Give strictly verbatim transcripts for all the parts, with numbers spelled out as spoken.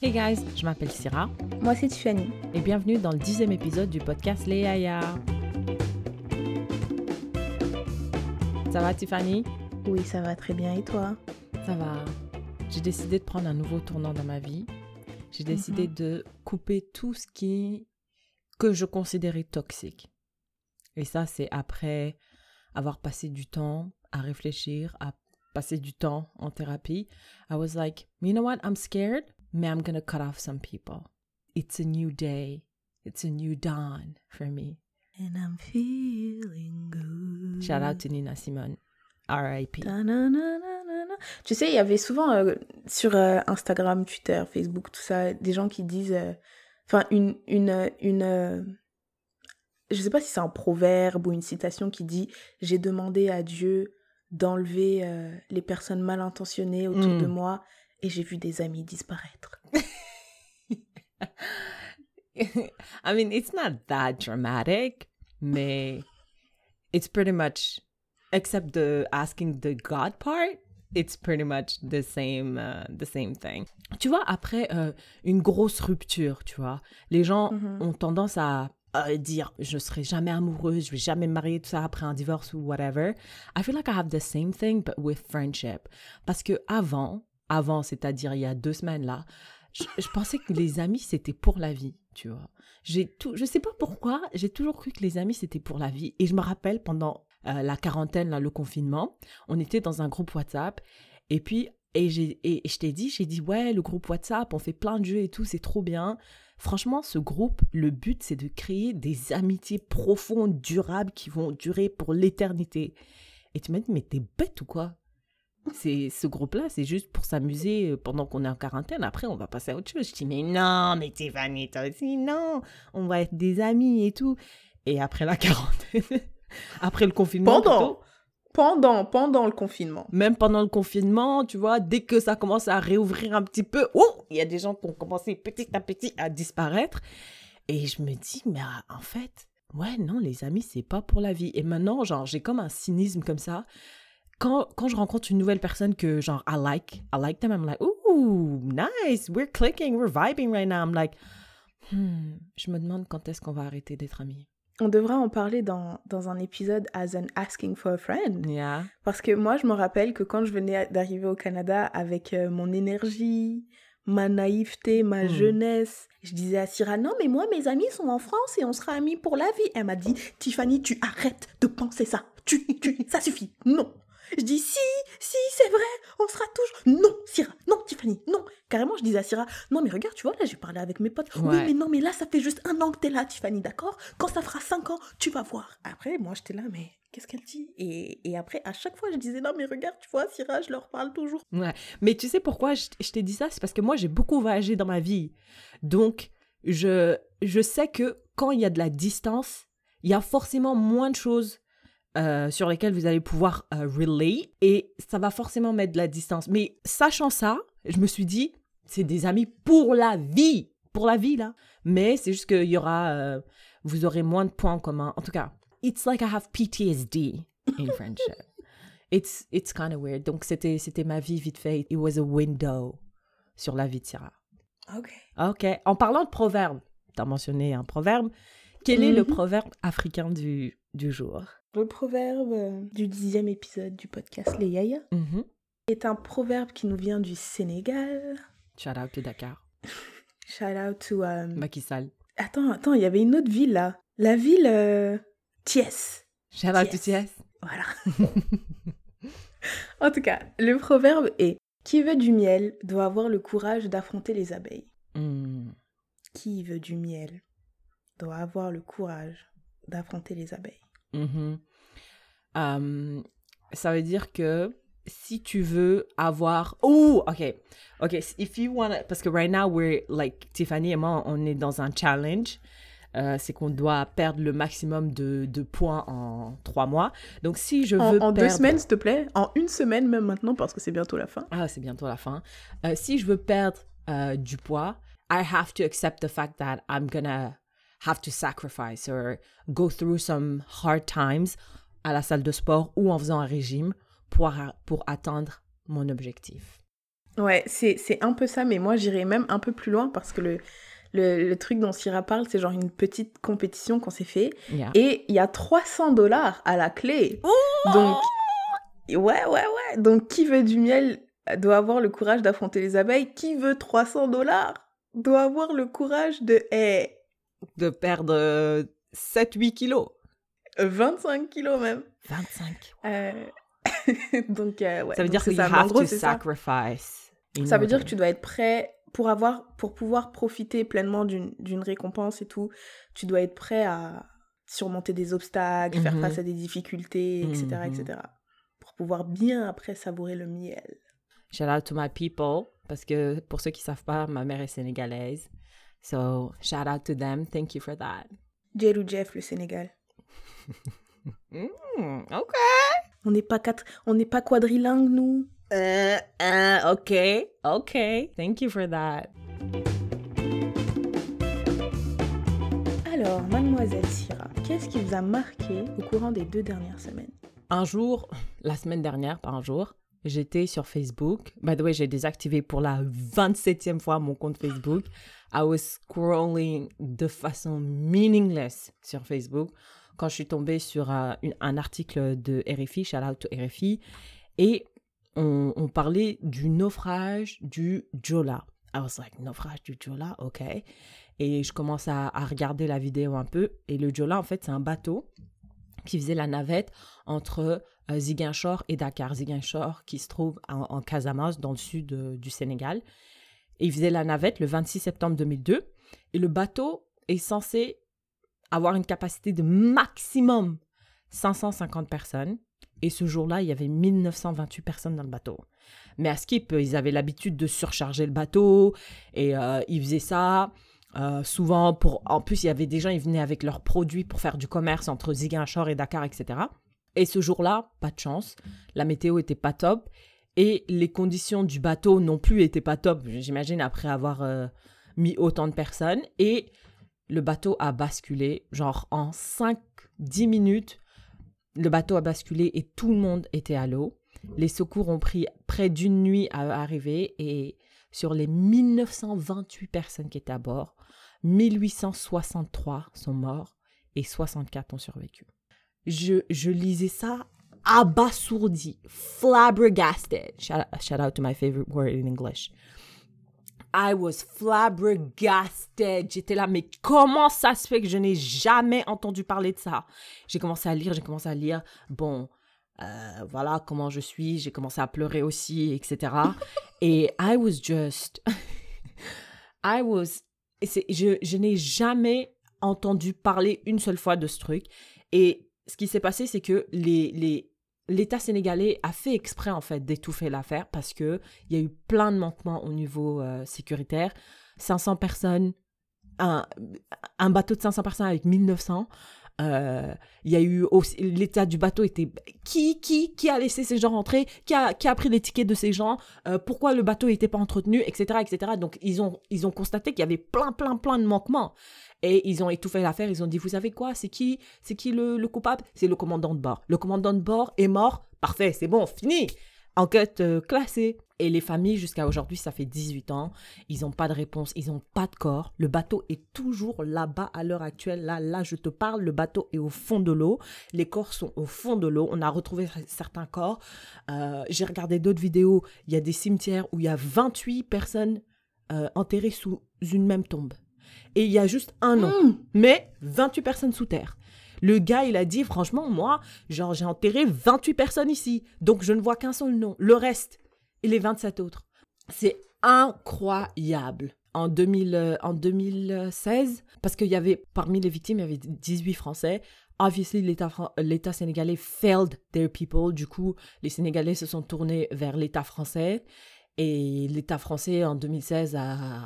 Hey guys, je m'appelle Syrah. Moi c'est Tiffany. Et bienvenue dans le dixième épisode du podcast Les Yaya. Ça va Tiffany? Oui, ça va très bien. Et toi? Ça va. J'ai décidé de prendre un nouveau tournant dans ma vie. J'ai décidé mm-hmm. de couper tout ce qui... que je considérais toxique. Et ça, c'est après avoir passé du temps à réfléchir, à passer du temps en thérapie. I was like, you know what? I'm scared. Mais I'm gonna cut off some people. It's a new day. It's a new dawn for me. And I'm feeling good. Shout out to Nina Simone. R I P. Tu sais, il y avait souvent euh, sur euh, Instagram, Twitter, Facebook, tout ça, des gens qui disent... Enfin, euh, une... une, une euh, je sais pas si c'est un proverbe ou une citation qui dit « J'ai demandé à Dieu d'enlever euh, les personnes mal intentionnées autour mm. de moi. » Et j'ai vu des amis disparaître. I mean, it's not that dramatic, mais it's pretty much, except the asking the God part, it's pretty much the same, uh, the same thing. Tu vois, après euh, une grosse rupture, tu vois, les gens mm-hmm. ont tendance à euh, dire, je serai jamais amoureuse, je vais jamais me marier, tout ça, après un divorce ou whatever. I feel like I have the same thing, but with friendship. Parce que avant... Avant, c'est-à-dire il y a deux semaines là, je, je pensais que les amis c'était pour la vie, tu vois. J'ai tout, je sais pas pourquoi, j'ai toujours cru que les amis c'était pour la vie. Et je me rappelle pendant euh, la quarantaine, là, le confinement, on était dans un groupe WhatsApp et puis et j'ai et, et je t'ai dit, j'ai dit ouais le groupe WhatsApp, on fait plein de jeux et tout, c'est trop bien. Franchement, ce groupe, le but c'est de créer des amitiés profondes, durables qui vont durer pour l'éternité. Et tu m'as dit mais t'es bête ou quoi? C'est, ce groupe-là, c'est juste pour s'amuser pendant qu'on est en quarantaine. Après, on va passer à autre chose. Je dis, mais non, mais Tiffany, toi aussi, non. On va être des amis et tout. Et après la quarantaine, après le confinement. Pendant, plutôt, pendant, pendant le confinement. Même pendant le confinement, tu vois, dès que ça commence à réouvrir un petit peu, oh, il y a des gens qui ont commencé petit à petit à disparaître. Et je me dis, mais en fait, ouais, non, les amis, c'est pas pour la vie. Et maintenant, genre, j'ai comme un cynisme comme ça. Quand, quand je rencontre une nouvelle personne que genre I like, I like them, I'm like, ooh, nice, we're clicking, we're vibing right now. I'm like, hmm, je me demande quand est-ce qu'on va arrêter d'être amis. On devrait en parler dans, dans un épisode as an asking for a friend. Yeah. Parce que moi, je me rappelle que quand je venais d'arriver au Canada avec euh, mon énergie, ma naïveté, ma mm. jeunesse, je disais à Syrah, non, mais moi, mes amis sont en France et on sera amis pour la vie. Elle m'a dit, Tiffany, tu arrêtes de penser ça. Tu, tu, ça suffit. Non. Je dis, si, si, c'est vrai, on sera toujours... Non, Syrah, non, Tiffany, non. Carrément, je disais à Syrah, non, mais regarde, tu vois, là, j'ai parlé avec mes potes. Ouais. Oui, mais non, mais là, ça fait juste un an que t'es là, Tiffany, d'accord? Quand ça fera cinq ans, tu vas voir. Après, moi, j'étais là, mais qu'est-ce qu'elle dit? Et, et après, à chaque fois, je disais, non, mais regarde, tu vois, Syrah, je leur parle toujours. Ouais, mais tu sais pourquoi je, je t'ai dit ça? C'est parce que moi, j'ai beaucoup voyagé dans ma vie. Donc, je, je sais que quand il y a de la distance, il y a forcément moins de choses... Euh, sur lesquels vous allez pouvoir euh, relate et ça va forcément mettre de la distance. Mais sachant ça, je me suis dit, c'est des amis pour la vie, pour la vie là. Mais c'est juste qu'il y aura, euh, vous aurez moins de points en commun. En tout cas, it's like I have P T S D in friendship. it's it's kind of weird. Donc c'était c'était ma vie vite fait. It was a window sur la vie de Syrah. Ok. Ok. En parlant de proverbe, t'as mentionné un proverbe. Quel mm-hmm. est le proverbe africain du du jour? Le proverbe du dixième épisode du podcast Les Yaya mm-hmm. est un proverbe qui nous vient du Sénégal. Shout out to Dakar. Shout out to... Um... Macky Sall. Attends, attends, il y avait une autre ville là. La ville euh... Thiès. Shout out to Thiès. Voilà. En tout cas, le proverbe est « Qui veut du miel doit avoir le courage d'affronter les abeilles. Mm. » Qui veut du miel doit avoir le courage d'affronter les abeilles. Mmh. Um, ça veut dire que si tu veux avoir oh ok ok if you wanna... parce que right now we're like Tiffany et moi on est dans un challenge euh, c'est qu'on doit perdre le maximum de, de points en trois mois donc si je veux en, en perdre... deux semaines s'il te plaît en une semaine même maintenant parce que c'est bientôt la fin ah c'est bientôt la fin euh, si je veux perdre euh, du poids I have to accept the fact that I'm gonna have to sacrifice or go through some hard times à la salle de sport ou en faisant un régime pour, a, pour atteindre mon objectif. Ouais, c'est, c'est un peu ça, mais moi j'irais même un peu plus loin parce que le, le, le truc dont Syrah parle, c'est genre une petite compétition qu'on s'est fait. Yeah. Et il y a trois cents dollars à la clé. Ouh. Donc, ouais, ouais, ouais. Donc, qui veut du miel doit avoir le courage d'affronter les abeilles. Qui veut trois cents dollars doit avoir le courage de... Hey, de perdre sept huit kilos. vingt-cinq kilos même. vingt-cinq. Euh... Donc, euh, ouais. Ça veut Donc, dire que you ça. have gros, to sacrifice. Ça, ça veut dire que tu dois être prêt pour, avoir, pour pouvoir profiter pleinement d'une, d'une récompense et tout. Tu dois être prêt à surmonter des obstacles, mm-hmm. faire face à des difficultés, et cetera, mm-hmm. et cetera. Pour pouvoir bien après savourer le miel. Shout out to my people. Parce que pour ceux qui ne savent pas, ma mère est sénégalaise. So, shout out to them. Thank you for that. Jerou Jeff, le Sénégal. mm, ok. On n'est pas quatre, on n'est pas quadrilingue, nous. Euh, euh, ok, ok. Thank you for that. Alors, mademoiselle Syrah, qu'est-ce qui vous a marqué au courant des deux dernières semaines? Un jour, la semaine dernière, pas un jour, j'étais sur Facebook. By the way, j'ai désactivé pour la vingt-septième fois mon compte Facebook. I was scrolling de façon meaningless sur Facebook quand je suis tombée sur un, un article de R F I, shout out to R F I, et on, on parlait du naufrage du Joola. I was like, naufrage du Joola, ok. Et je commence à, à regarder la vidéo un peu. Et le Joola, en fait, c'est un bateau qui faisait la navette entre euh, Ziguinchor et Dakar. Ziguinchor qui se trouve en, en Casamance, dans le sud euh, du Sénégal. Et il faisait la navette le vingt-six septembre deux mille deux. Et le bateau est censé avoir une capacité de maximum cinq cent cinquante personnes. Et ce jour-là, il y avait mille neuf cent vingt-huit personnes dans le bateau. Mais à Skip, ils avaient l'habitude de surcharger le bateau. Et euh, ils faisaient ça euh, souvent. Pour... En plus, il y avait des gens, ils venaient avec leurs produits pour faire du commerce entre Ziguinchor et Dakar, et cetera. Et ce jour-là, pas de chance. La météo n'était pas top. Et les conditions du bateau non plus n'étaient pas top, j'imagine, après avoir euh, mis autant de personnes. Et le bateau a basculé, genre en cinq à dix minutes, le bateau a basculé et tout le monde était à l'eau. Les secours ont pris près d'une nuit à arriver et sur les mille neuf cent vingt-huit personnes qui étaient à bord, mille huit cent soixante-trois sont morts et soixante-quatre ont survécu. Je, je lisais ça abasourdi, flabbergasted. Shout out, shout out to my favorite word in English. I was flabbergasted. J'étais là, mais comment ça se fait que je n'ai jamais entendu parler de ça? J'ai commencé à lire, j'ai commencé à lire. Bon, euh, voilà comment je suis. J'ai commencé à pleurer aussi, et cetera. Et I was just... I was... C'est, je, je n'ai jamais entendu parler une seule fois de ce truc. Et ce qui s'est passé, c'est que les, les, l'État sénégalais a fait exprès, en fait, d'étouffer l'affaire parce qu'il y a eu plein de manquements au niveau euh, sécuritaire. cinq cents personnes, un, un bateau de cinq cents personnes avec mille neuf cents. Euh, il y a eu aussi, l'état du bateau était... Qui, qui, qui a laissé ces gens rentrer? Qui a, qui a pris les tickets de ces gens? euh, Pourquoi le bateau n'était pas entretenu? Etc, et cetera. Donc, ils ont, ils ont constaté qu'il y avait plein, plein, plein de manquements. Et ils ont étouffé l'affaire, ils ont dit, vous savez quoi, c'est qui, c'est qui le, le coupable? C'est le commandant de bord. Le commandant de bord est mort, parfait, c'est bon, fini. Enquête euh, classée. Et les familles, jusqu'à aujourd'hui, ça fait dix-huit ans, ils n'ont pas de réponse, ils n'ont pas de corps. Le bateau est toujours là-bas à l'heure actuelle. Là, là, je te parle, le bateau est au fond de l'eau. Les corps sont au fond de l'eau. On a retrouvé certains corps. Euh, j'ai regardé d'autres vidéos. Il y a des cimetières où il y a vingt-huit personnes euh, enterrées sous une même tombe. Et il y a juste un nom, mmh. mais vingt-huit personnes sous terre. Le gars, il a dit, franchement, moi, genre, j'ai enterré vingt-huit personnes ici, donc je ne vois qu'un seul nom. Le reste, et les vingt-sept autres. C'est incroyable. En, deux mille, euh, en deux mille seize, parce qu'il y avait, parmi les victimes, il y avait dix-huit Français. Obviously, l'État, Fran- l'État sénégalais failed their people. Du coup, les Sénégalais se sont tournés vers l'État français. Et l'État français, en deux mille seize, a...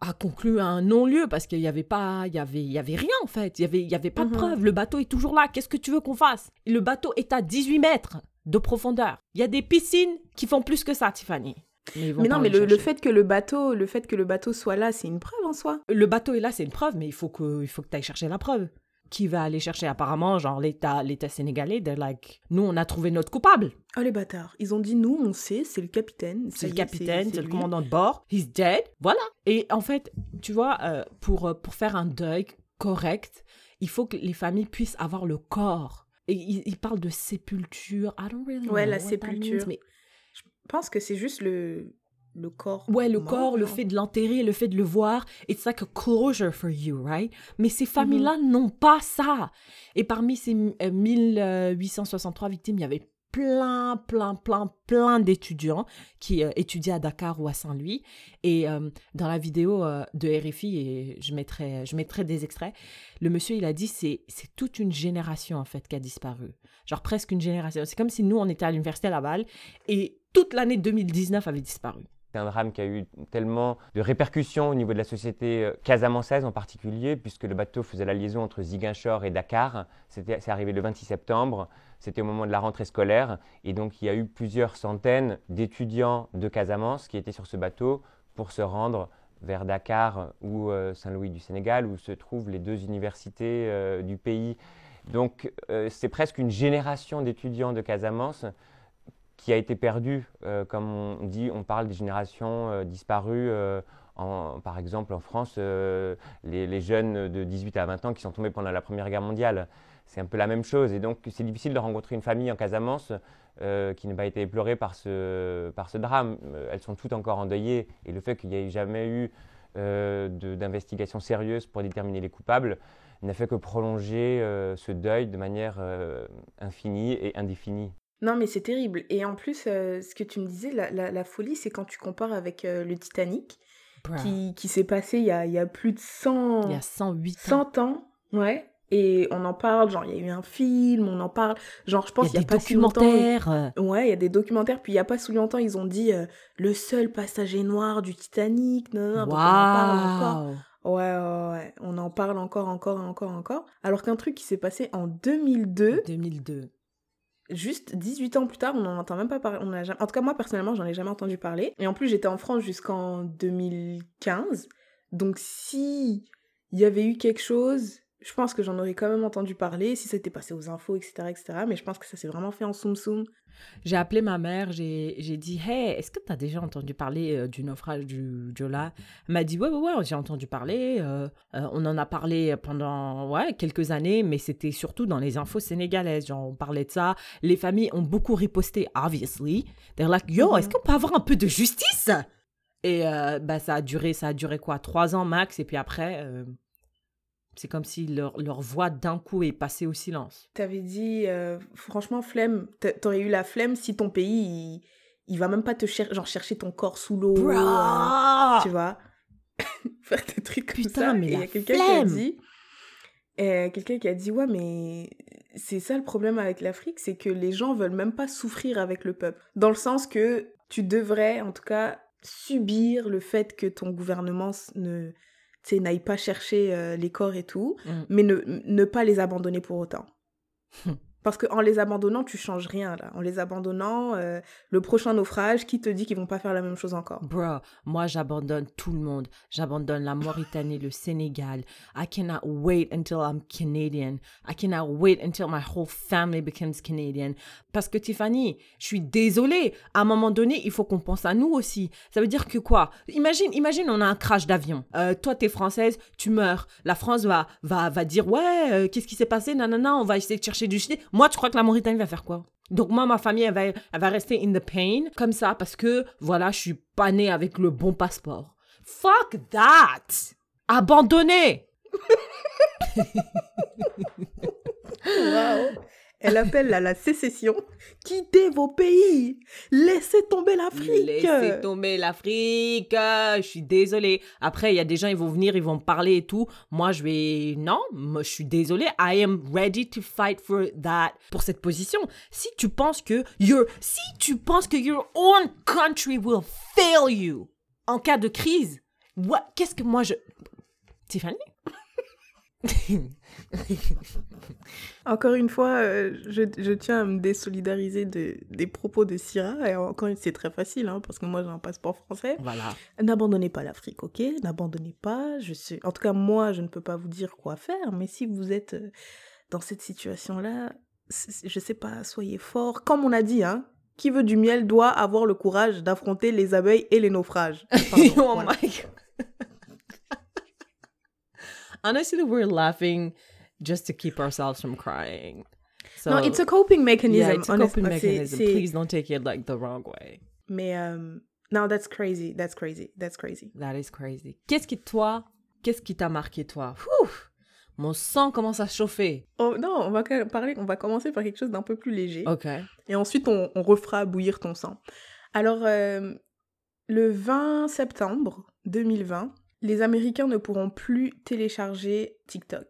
a conclu un non-lieu parce qu'il n'y avait pas, il y avait, il y avait rien en fait, il n'y avait, il y avait pas mm-hmm. de preuve, le bateau est toujours là, qu'est-ce que tu veux qu'on fasse? Le bateau est à dix-huit mètres de profondeur, il y a des piscines qui font plus que ça, Tiffany. Mais, mais non, mais le, le fait que le bateau, le fait que le bateau soit là, c'est une preuve en soi. Le bateau est là, c'est une preuve, mais il faut que, il faut que tu ailles chercher la preuve. qui va aller chercher apparemment, genre, l'État, l'État sénégalais, de like, nous, on a trouvé notre coupable. Oh, les bâtards. Ils ont dit, nous, on sait, c'est le capitaine. C'est le capitaine, c'est, c'est le commandant de bord. He's dead. Voilà. Et en fait, tu vois, euh, pour, pour faire un deuil correct, il faut que les familles puissent avoir le corps. Et ils il parlent de sépulture. I don't really know. Ouais, la sépulture. Means, mais... Je pense que c'est juste le... Le corps. Ouais, le mort, corps, hein. Le fait de l'enterrer, le fait de le voir. It's like a closure for you, right? Mais ces familles-là mm-hmm. n'ont pas ça. Et parmi ces euh, mille huit cent soixante-trois victimes, il y avait plein, plein, plein, plein d'étudiants qui euh, étudiaient à Dakar ou à Saint-Louis. Et euh, dans la vidéo euh, de R F I, et je mettrai, je mettrai des extraits, le monsieur, il a dit, c'est, c'est toute une génération, en fait, qui a disparu. Genre presque une génération. C'est comme si nous, on était à l'université à Laval et toute l'année deux mille dix-neuf avait disparu. C'est un drame qui a eu tellement de répercussions au niveau de la société casamançaise en particulier, puisque le bateau faisait la liaison entre Ziguinchor et Dakar. C'était, c'est arrivé le vingt-six septembre, c'était au moment de la rentrée scolaire. Et donc, il y a eu plusieurs centaines d'étudiants de Casamance qui étaient sur ce bateau pour se rendre vers Dakar ou euh, Saint-Louis du Sénégal, où se trouvent les deux universités euh, du pays. Donc, euh, c'est presque une génération d'étudiants de Casamance qui a été perdu, euh, comme on dit, on parle des générations euh, disparues, euh, en, par exemple en France, euh, les, les jeunes de dix-huit à vingt ans qui sont tombés pendant la Première Guerre mondiale. C'est un peu la même chose et donc c'est difficile de rencontrer une famille en Casamance euh, qui n'a pas été éplorée par ce, par ce drame. Elles sont toutes encore endeuillées et le fait qu'il n'y ait jamais eu euh, de, d'investigation sérieuse pour déterminer les coupables n'a fait que prolonger euh, ce deuil de manière euh, infinie et indéfinie. Non, mais c'est terrible. Et en plus, euh, ce que tu me disais, la, la, la folie, c'est quand tu compares avec euh, le Titanic, qui, qui s'est passé il y a, il y a plus de cent... Il y a cent huit ans. cent ans, ouais. Et on en parle, genre, il y a eu un film, on en parle. Genre, je pense qu'il y a, y a pas si longtemps... Il y a des documentaires. Ouais, il y a des documentaires. Puis il n'y a pas si longtemps, ils ont dit euh, « Le seul passager noir du Titanic ». Non, non, wow. Donc on en parle encore. Ouais, ouais, ouais. On en parle encore, encore, encore, encore. Alors qu'un truc qui s'est passé en deux mille deux... deux mille deux. Juste dix-huit ans plus tard, on n'en entend même pas parler. On a jamais... En tout cas, moi, personnellement, j'en ai jamais entendu parler. Et en plus, j'étais en France jusqu'en deux mille quinze. Donc, s'il y avait eu quelque chose, je pense que j'en aurais quand même entendu parler, si ça était passé aux infos, et cetera, et cetera. Mais je pense que ça s'est vraiment fait en soum-soum. J'ai appelé ma mère, j'ai, j'ai dit « Hey, est-ce que t'as déjà entendu parler euh, du naufrage du Joola ?» Elle m'a dit « Ouais, ouais, ouais, j'ai entendu parler. Euh, euh, on en a parlé pendant ouais, quelques années, mais c'était surtout dans les infos sénégalaises. Genre, on parlait de ça. Les familles ont beaucoup riposté, obviously. They're like « Yo, mm-hmm. est-ce qu'on peut avoir un peu de justice ?» Et euh, bah, ça a duré, ça a duré quoi, trois ans max. Et puis après... Euh... C'est comme si leur, leur voix d'un coup est passée au silence. T'avais dit, euh, franchement, flemme. T'a, t'aurais eu la flemme si ton pays, il, il va même pas te cher- genre chercher ton corps sous l'eau. Bro euh, tu vois faire des trucs comme Putain, ça. Mais et il y a quelqu'un flemme. qui a dit... Euh, quelqu'un qui a dit, ouais, mais c'est ça le problème avec l'Afrique, c'est que les gens veulent même pas souffrir avec le peuple. Dans le sens que tu devrais, en tout cas, subir le fait que ton gouvernement ne... c'est n'aille pas chercher euh, les corps et tout, mm. mais ne, ne pas les abandonner pour autant. Parce qu'en les abandonnant, tu changes rien, là. En les abandonnant, euh, le prochain naufrage, qui te dit qu'ils vont pas faire la même chose encore? Bro, moi, j'abandonne tout le monde. J'abandonne la Mauritanie, le Sénégal. I cannot wait until I'm Canadian. I cannot wait until my whole family becomes Canadian. Parce que, Tiffany, je suis désolée. À un moment donné, il faut qu'on pense à nous aussi. Ça veut dire que quoi? Imagine, imagine, on a un crash d'avion. Euh, toi, t'es française, tu meurs. La France va, va, va dire, ouais, euh, qu'est-ce qui s'est passé? Nanana, on va essayer de chercher du chien. Moi, tu crois que la Mauritanie va faire quoi? Donc moi, ma famille, elle va, elle va rester in the pain, comme ça, parce que, voilà, je suis pas née avec le bon passeport. Fuck that! Abandonnée! Wow. Elle appelle à la sécession. Quittez vos pays! Laissez tomber l'Afrique! Laissez tomber l'Afrique! Je suis désolée. Après, il y a des gens, ils vont venir, ils vont parler et tout. Moi, je vais... Non, moi, je suis désolée. I am ready to fight for that. Pour cette position, si tu penses que your... Si tu penses que your own country will fail you en cas de crise, what... qu'est-ce que moi, je... Tiffany? Encore une fois, euh, je, je tiens à me désolidariser de, des propos de Syrah. Et encore une, c'est très facile, hein, parce que moi j'ai un passeport français. Voilà. N'abandonnez pas l'Afrique, ok ? N'abandonnez pas. Je sais... En tout cas, moi, je ne peux pas vous dire quoi faire, mais si vous êtes dans cette situation-là, je sais pas, soyez forts. Comme on a dit, hein, qui veut du miel doit avoir le courage d'affronter les abeilles et les naufrages. Pardon, oh voilà. My God. Honestly, we're laughing just to keep ourselves from crying. So, no, it's a coping mechanism. Yeah, it's a coping mechanism. C'est, c'est... Please don't take it like the wrong way. Mais um, no, that's crazy. That's crazy. That's crazy. That is crazy. Qu'est-ce qui toi, qu'est-ce qui t'a marqué toi? Whew! Mon sang commence à chauffer. Oh non, on va parler, on va commencer par quelque chose d'un peu plus léger. Ok. Et ensuite, on, on refera bouillir ton sang. Alors, euh, le vingt septembre deux mille vingt. Les Américains ne pourront plus télécharger TikTok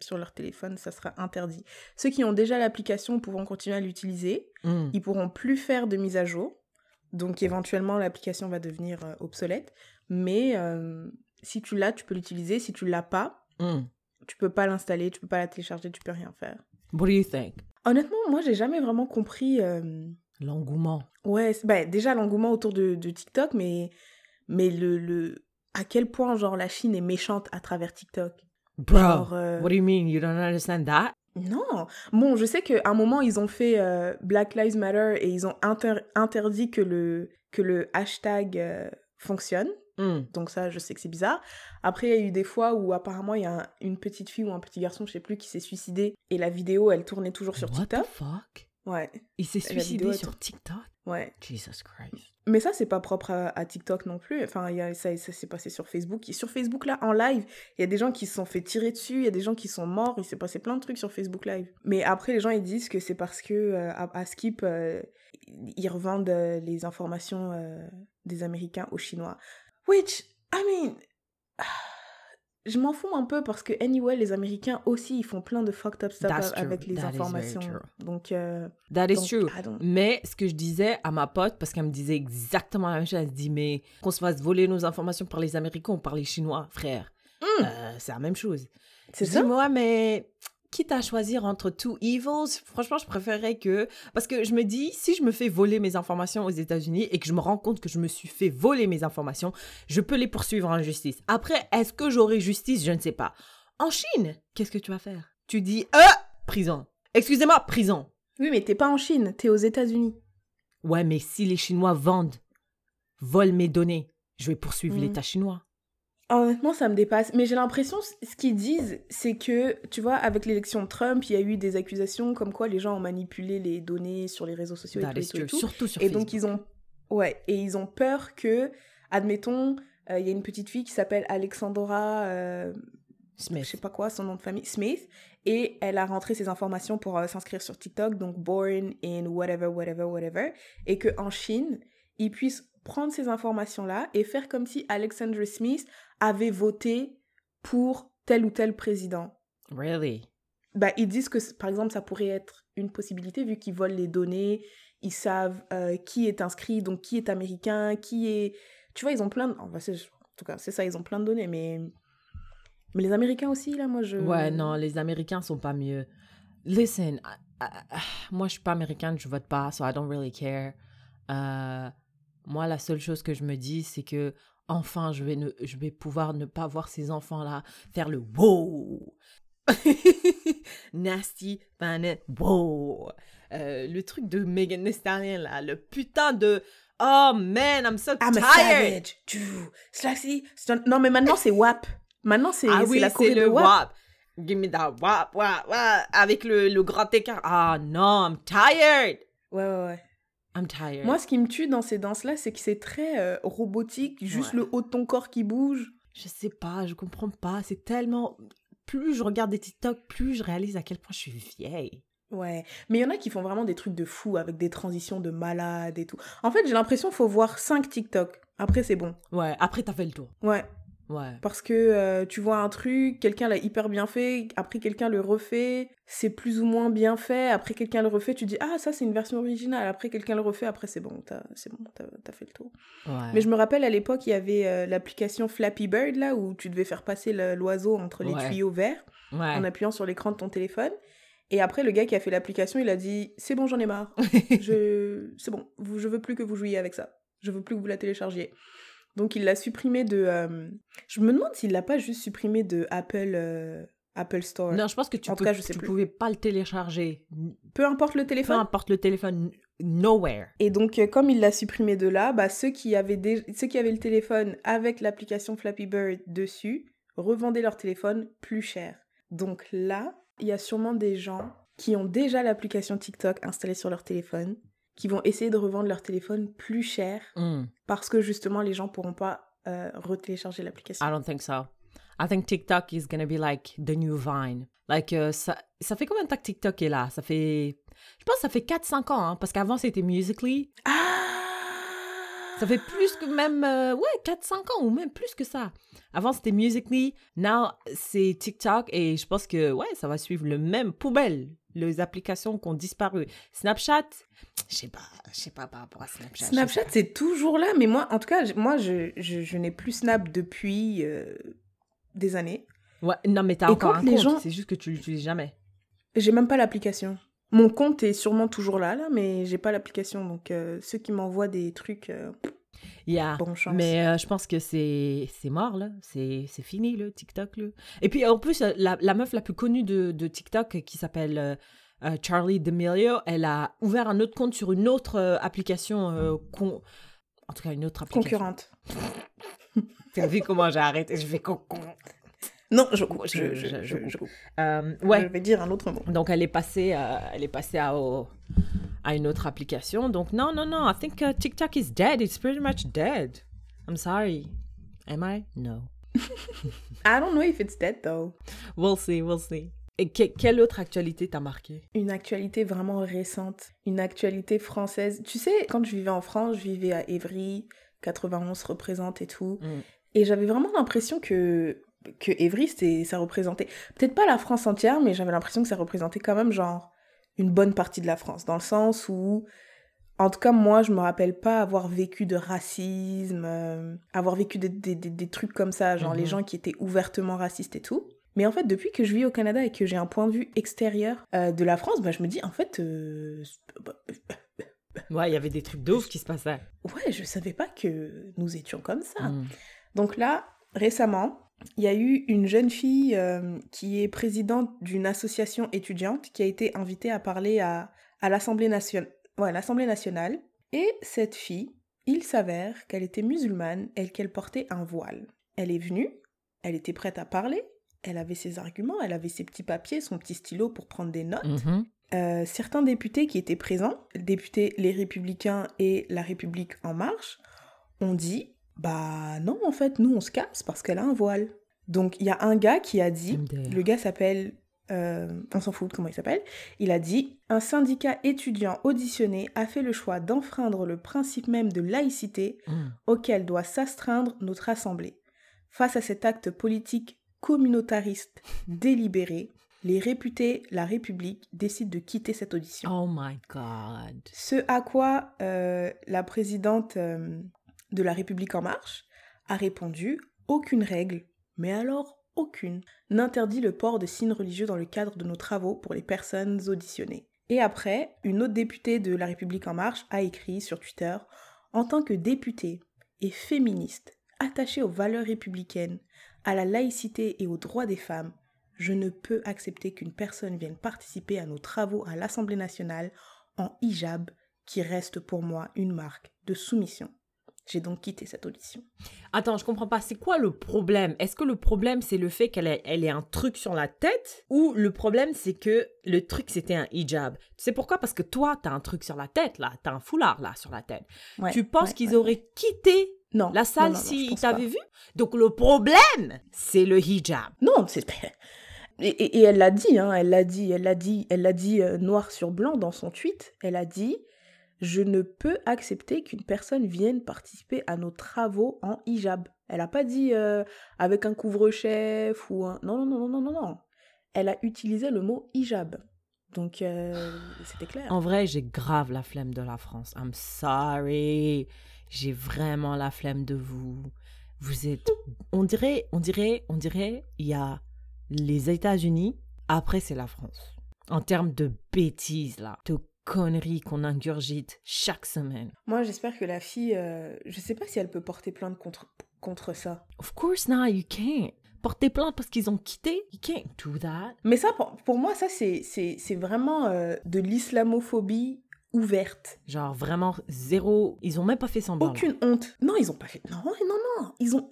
sur leur téléphone, ça sera interdit. Ceux qui ont déjà l'application pourront continuer à l'utiliser, mm. Ils pourront plus faire de mise à jour, donc éventuellement l'application va devenir obsolète, mais euh, si tu l'as, tu peux l'utiliser, si tu l'as pas, mm. tu peux pas l'installer, tu peux pas la télécharger, tu peux rien faire. What do you think? Honnêtement, moi j'ai jamais vraiment compris... Euh... L'engouement. Ouais, bah, déjà l'engouement autour de, de TikTok, mais, mais le... le... à quel point, genre, la Chine est méchante à travers TikTok. Bro, genre, euh... what do you mean? You don't understand that? Non. Bon, je sais qu'à un moment, ils ont fait euh, Black Lives Matter et ils ont inter- interdit que le, que le hashtag euh, fonctionne. Mm. Donc ça, je sais que c'est bizarre. Après, il y a eu des fois où apparemment, il y a un, une petite fille ou un petit garçon, je sais plus, qui s'est suicidé et la vidéo, elle tournait toujours sur What TikTok. What the fuck? Ouais. Il s'est suicidé vidéo, sur TikTok? Ouais. Jesus Christ. Mais ça, c'est pas propre à, à TikTok non plus. Enfin, y a, ça, ça s'est passé sur Facebook. Et sur Facebook, là, en live, il y a des gens qui se sont fait tirer dessus, il y a des gens qui sont morts, il s'est passé plein de trucs sur Facebook Live. Mais après, les gens, ils disent que c'est parce que euh, à, à Skip, euh, ils revendent euh, les informations euh, des Américains aux Chinois. Which, I mean... Je m'en fous un peu parce que, anyway, les Américains aussi, ils font plein de fucked up stuff avec les That informations. Donc, euh, That is donc, true. Ah, mais ce que je disais à ma pote, parce qu'elle me disait exactement la même chose, elle se dit, mais qu'on se fasse voler nos informations par les Américains ou par les Chinois, frère, mm. euh, c'est la même chose. C'est ça? Dis-moi, mais quitte à choisir entre two evils, franchement, je préférerais que... Parce que je me dis, si je me fais voler mes informations aux États-Unis et que je me rends compte que je me suis fait voler mes informations, je peux les poursuivre en justice. Après, est-ce que j'aurai justice? Je ne sais pas. En Chine, qu'est-ce que tu vas faire? Tu dis, euh, prison. Excusez-moi, prison. Oui, mais t'es pas en Chine, t'es aux États-Unis. Ouais, mais si les Chinois vendent, volent mes données, je vais poursuivre mmh. l'État chinois. Honnêtement, ça me dépasse. Mais j'ai l'impression, ce qu'ils disent, c'est que, tu vois, avec l'élection de Trump, il y a eu des accusations comme quoi les gens ont manipulé les données sur les réseaux sociaux et tout, et tout, et tout. Surtout sur et Facebook. Donc, ils ont... Ouais, et ils ont peur que, admettons, il euh, y a une petite fille qui s'appelle Alexandra... Euh... Smith. Je sais pas quoi, son nom de famille, Smith. Et elle a rentré ses informations pour euh, s'inscrire sur TikTok, donc born in whatever, whatever, whatever. Et qu'en Chine, ils puissent prendre ces informations-là et faire comme si Alexandra Smith avait voté pour tel ou tel président. Really? Bah, ils disent que, par exemple, ça pourrait être une possibilité, vu qu'ils volent les données, ils savent euh, qui est inscrit, donc qui est américain, qui est... Tu vois, ils ont plein de... Enfin, c'est... En tout cas, c'est ça, ils ont plein de données, mais... Mais les Américains aussi, là, moi, je... Ouais, non, les Américains sont pas mieux. Listen, I, I, I, moi, je suis pas américaine, je vote pas, so I don't really care. Euh... Moi, la seule chose que je me dis, c'est que enfin, je vais, ne, je vais pouvoir ne pas voir ces enfants-là faire le wow. Nasty, Vanette, wow. Euh, le truc de Megan Thee Stallion, là, le putain de oh man, I'm so I'm tired. Slaxy. Non, mais maintenant, c'est W A P. Maintenant, c'est, ah, c'est oui, la c'est le W A P. W A P. Give me that W A P, W A P, W A P. Avec le, le grand écart. Ah non, I'm tired. Ouais, ouais, ouais. I'm tired. Moi, ce qui me tue dans ces danses-là, c'est que c'est très euh, robotique, juste ouais. Le haut de ton corps qui bouge. Je sais pas, je comprends pas. C'est tellement... Plus je regarde des TikTok, plus je réalise à quel point je suis vieille. Ouais, mais il y en a qui font vraiment des trucs de fou, avec des transitions de malade et tout. En fait, j'ai l'impression qu'il faut voir cinq TikTok. Après, c'est bon. Ouais, après, t'as fait le tour. Ouais. Ouais. Parce que euh, tu vois un truc, quelqu'un l'a hyper bien fait, après quelqu'un le refait, c'est plus ou moins bien fait, après quelqu'un le refait, tu dis ah ça c'est une version originale, après quelqu'un le refait, après c'est bon, t'as, c'est bon, t'as, t'as fait le tour. Ouais. Mais je me rappelle à l'époque il y avait euh, l'application Flappy Bird là où tu devais faire passer le, l'oiseau entre les ouais. tuyaux verts ouais. en appuyant sur l'écran de ton téléphone. Et après, le gars qui a fait l'application, il a dit « C'est bon, j'en ai marre. Je... C'est bon, vous... je veux plus que vous jouiez avec ça. Je veux plus que vous la téléchargiez. » Donc, il l'a supprimé de... Euh... Je me demande s'il l'a pas juste supprimé de Apple, euh... Apple Store. Non, je pense que tu ne peux... pouvais pas le télécharger. Peu importe le téléphone. Peu importe le téléphone, nowhere. Et donc, comme il l'a supprimé de là, bah, ceux qui avaient dé... ceux qui avaient le téléphone avec l'application Flappy Bird dessus revendaient leur téléphone plus cher. Donc là... Il y a sûrement des gens qui ont déjà l'application TikTok installée sur leur téléphone, qui vont essayer de revendre leur téléphone plus cher mm. parce que justement les gens pourront pas euh, retélécharger l'application. I don't think so. I think TikTok is gonna be like the new Vine. Like uh, ça, ça fait combien de temps que TikTok est là? Ça fait, je pense, que ça fait quatre cinq ans hein, parce qu'avant c'était Musically. Ah. Ça fait plus que même, euh, ouais, quatre cinq ans ou même plus que ça. Avant, c'était Musical.ly, now, c'est TikTok et je pense que, ouais, ça va suivre le même poubelle, les applications qui ont disparu. Snapchat, je sais pas, je sais pas par rapport à Snapchat. Snapchat, c'est toujours là, mais moi, en tout cas, moi, je, je, je n'ai plus Snap depuis euh, des années. Ouais, non, mais t'as et encore un compte, gens... c'est juste que tu l'utilises jamais. J'ai même pas l'application. Mon compte est sûrement toujours là, là, mais j'ai pas l'application. Donc, euh, ceux qui m'envoient des trucs, euh, yeah. bonne chance. Mais euh, je pense que c'est, c'est mort, là. C'est, c'est fini, le TikTok, là. Et puis, en plus, la, la meuf la plus connue de, de TikTok, qui s'appelle euh, euh, Charlie D'Amelio, elle a ouvert un autre compte sur une autre euh, application. Euh, con... En tout cas, une autre application. Concurrente. T'as vu comment j'ai arrêté? Je fais concon. Non, je coupe. Je, je, je, je, je, je, coupe. Euh, ouais. je vais dire un autre mot. Donc, elle est passée, euh, elle est passée à, au, à une autre application. Donc, non, non, non. I think uh, TikTok is dead. It's pretty much dead. I'm sorry. Am I? No. I don't know if it's dead, though. We'll see, we'll see. Et que, quelle autre actualité t'a marquée? Une actualité vraiment récente. Une actualité française. Tu sais, quand je vivais en France, je vivais à Évry. quatre-vingt-onze représente et tout. Mm. Et j'avais vraiment l'impression que... que Évry, c'était, ça représentait... Peut-être pas la France entière, mais j'avais l'impression que ça représentait quand même, genre, une bonne partie de la France. Dans le sens où, en tout cas, moi, je me rappelle pas avoir vécu de racisme, euh, avoir vécu des, des, des, des trucs comme ça, genre mm-hmm. les gens qui étaient ouvertement racistes et tout. Mais en fait, depuis que je vis au Canada et que j'ai un point de vue extérieur euh, de la France, bah, je me dis, en fait... Euh... Ouais, il y avait des trucs de ouf qui se passaient. Ouais, je savais pas que nous étions comme ça. Mm. Donc là, récemment... Il y a eu une jeune fille euh, qui est présidente d'une association étudiante qui a été invitée à parler à, à l'Assemblée nationale. Ouais, l'Assemblée nationale. Et cette fille, il s'avère qu'elle était musulmane et qu'elle portait un voile. Elle est venue, elle était prête à parler, elle avait ses arguments, elle avait ses petits papiers, son petit stylo pour prendre des notes. Mm-hmm. Euh, certains députés qui étaient présents, le député Les Républicains et La République En Marche, ont dit... Bah non, en fait, nous, on se casse parce qu'elle a un voile. Donc, il y a un gars qui a dit... Le gars s'appelle... Euh, on s'en fout de comment il s'appelle. Il a dit... Un syndicat étudiant auditionné a fait le choix d'enfreindre le principe même de laïcité mm. auquel doit s'astreindre notre assemblée. Face à cet acte politique communautariste délibéré, les réputés, la République, décident de quitter cette audition. Oh my God. Ce à quoi euh, la présidente... Euh, de La République En Marche, a répondu « Aucune règle, mais alors aucune, n'interdit le port de signes religieux dans le cadre de nos travaux pour les personnes auditionnées. » Et après, une autre députée de La République En Marche a écrit sur Twitter « En tant que députée et féministe, attachée aux valeurs républicaines, à la laïcité et aux droits des femmes, je ne peux accepter qu'une personne vienne participer à nos travaux à l'Assemblée nationale en hijab, qui reste pour moi une marque de soumission. » J'ai donc quitté cette audition. Attends, je comprends pas. C'est quoi le problème? Est-ce que le problème, c'est le fait qu'elle ait, elle ait un truc sur la tête? Ou le problème, c'est que le truc, c'était un hijab? Tu sais pourquoi? Parce que toi, t'as un truc sur la tête, là. T'as un foulard, là, sur la tête. Ouais, tu penses ouais, qu'ils ouais. auraient quitté non, la salle non, non, non, s'ils t'avaient vu? Donc, le problème, c'est le hijab. Non, c'est... Et, et, et elle l'a dit, hein. Elle l'a dit, elle l'a dit, elle l'a dit euh, noir sur blanc dans son tweet. Elle a dit... « Je ne peux accepter qu'une personne vienne participer à nos travaux en hijab. Elle n'a pas dit euh, avec un couvre-chef ou un... Non, non, non, non, non, non. Elle a utilisé le mot hijab. Donc, euh, c'était clair. En vrai, j'ai grave la flemme de la France. I'm sorry. J'ai vraiment la flemme de vous. Vous êtes... On dirait, on dirait, on dirait, il y a les États-Unis. Après, c'est la France. En termes de bêtises, là, de conneries qu'on ingurgite chaque semaine. Moi, j'espère que la fille, euh, je sais pas si elle peut porter plainte contre, contre ça. Of course not, you can't. Porter plainte parce qu'ils ont quitté, you can't do that. Mais ça, pour, pour moi, ça, c'est, c'est, c'est vraiment euh, de l'islamophobie ouverte. Genre, vraiment, zéro... Ils ont même pas fait semblant. Aucune honte. Non, ils ont pas fait... Non, non, non, ils ont...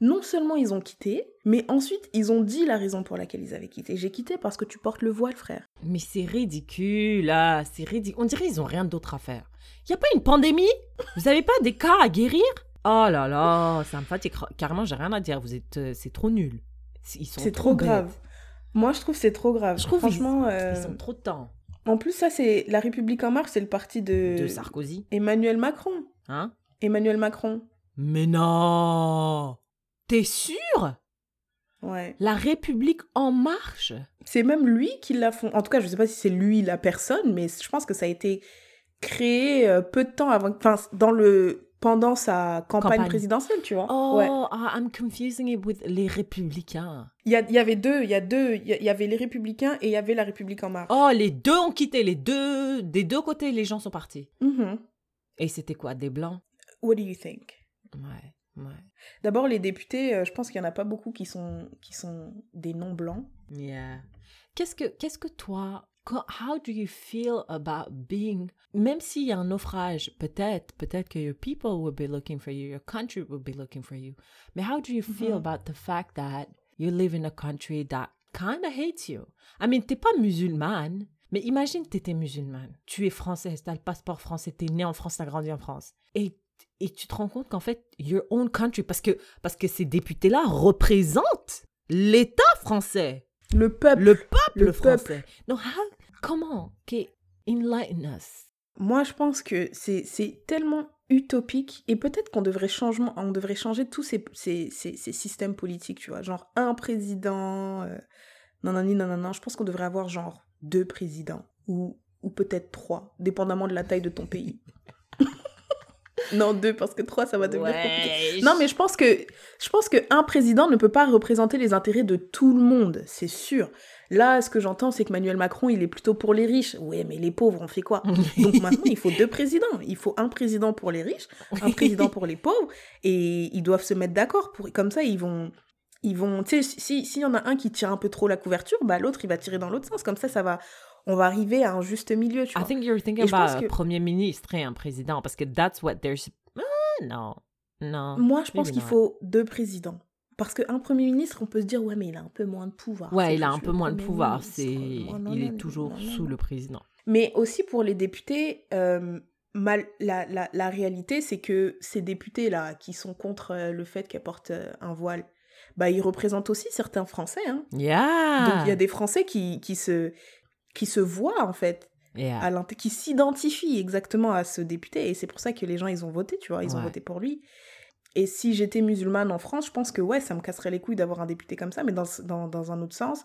Non seulement ils ont quitté, mais ensuite ils ont dit la raison pour laquelle ils avaient quitté. J'ai quitté parce que tu portes le voile, frère. Mais c'est ridicule, là, ah, c'est ridicule. On dirait qu'ils ont rien d'autre à faire. Y a pas une pandémie? Vous avez pas des cas à guérir? Oh là là, ça me fatigue. Carrément, j'ai rien à dire. Vous êtes, euh, c'est trop nul. Ils sont c'est trop, trop grave. Bêtes. Moi, je trouve que c'est trop grave. Je trouve franchement, ils, euh... ils ont trop de temps. En plus, ça, c'est La République En Marche, c'est le parti de de Sarkozy, Emmanuel Macron, hein? Emmanuel Macron. Mais non. T'es sûre? Ouais. La République En Marche? C'est même lui qui l'a fondé. En tout cas, je ne sais pas si c'est lui la personne, mais je pense que ça a été créé euh, peu de temps avant, enfin, dans le pendant sa campagne, campagne. présidentielle, tu vois. Oh, ouais. uh, I'm confusing it with Les Républicains. Il y, y avait deux, il y a deux, il y, y avait Les Républicains et il y avait La République En Marche. Oh, les deux ont quitté, les deux, des deux côtés, les gens sont partis. Mm-hmm. Et c'était quoi, des blancs? What do you think? Ouais. Ouais. D'abord, les députés, euh, je pense qu'il n'y en a pas beaucoup qui sont, qui sont des non-blancs. Yeah. Qu'est-ce que, qu'est-ce que toi, how do you feel about being, même s'il y a un naufrage, peut-être, peut-être que your people will be looking for you, your country will be looking for you, mais how do you feel mm-hmm. about the fact that you live in a country that kind of hates you? I mean, t'es pas musulmane, mais imagine t'étais musulmane, tu es française, t'as le passeport français, t'es née en France, t'as grandi en France, et Et tu te rends compte qu'en fait, your own country, parce que, parce que ces députés-là représentent l'État français. Le peuple. Le peuple le français. Peuple. Non, how, comment? Okay, enlighten us. Moi, je pense que c'est, c'est tellement utopique et peut-être qu'on devrait, changement, on devrait changer tous ces, ces, ces, ces systèmes politiques, tu vois. Genre un président, euh, non, non, non, non, non, je pense qu'on devrait avoir genre deux présidents ou, ou peut-être trois, dépendamment de la taille de ton pays. Non, deux, parce que trois, ça va devenir ouais, compliqué. Non, mais je pense que, je pense qu'un président ne peut pas représenter les intérêts de tout le monde, c'est sûr. Là, ce que j'entends, c'est que Emmanuel Macron, il est plutôt pour les riches. Ouais, mais les pauvres, on fait quoi? Donc maintenant, il faut deux présidents. Il faut un président pour les riches, un président pour les pauvres, et ils doivent se mettre d'accord. Pour... Comme ça, ils vont... Ils vont... Tu sais, s'il si y en a un qui tire un peu trop la couverture, bah, l'autre, il va tirer dans l'autre sens. Comme ça, ça va... on va arriver à un juste milieu, tu vois. I think you're thinking about que... un premier ministre et un président, parce que that's what there's... Ah, non, non. Moi, je pense qu'il not. faut deux présidents. Parce qu'un premier ministre, on peut se dire, ouais, mais il a un peu moins de pouvoir. Ouais, il a un peu moins de pouvoir. C'est... Non, non, il non, est non, toujours non, non, sous non. le président. Mais aussi pour les députés, euh, mal... la, la, la réalité, c'est que ces députés-là, qui sont contre le fait qu'elles portent un voile, bah, ils représentent aussi certains Français. Hein. Yeah. Donc, il y a des Français qui, qui se... qui se voit, en fait, yeah. à l'int- qui s'identifie exactement à ce député. Et c'est pour ça que les gens, ils ont voté, tu vois. Ils ouais. ont voté pour lui. Et si j'étais musulmane en France, je pense que, ouais, ça me casserait les couilles d'avoir un député comme ça. Mais dans, dans, dans un autre sens,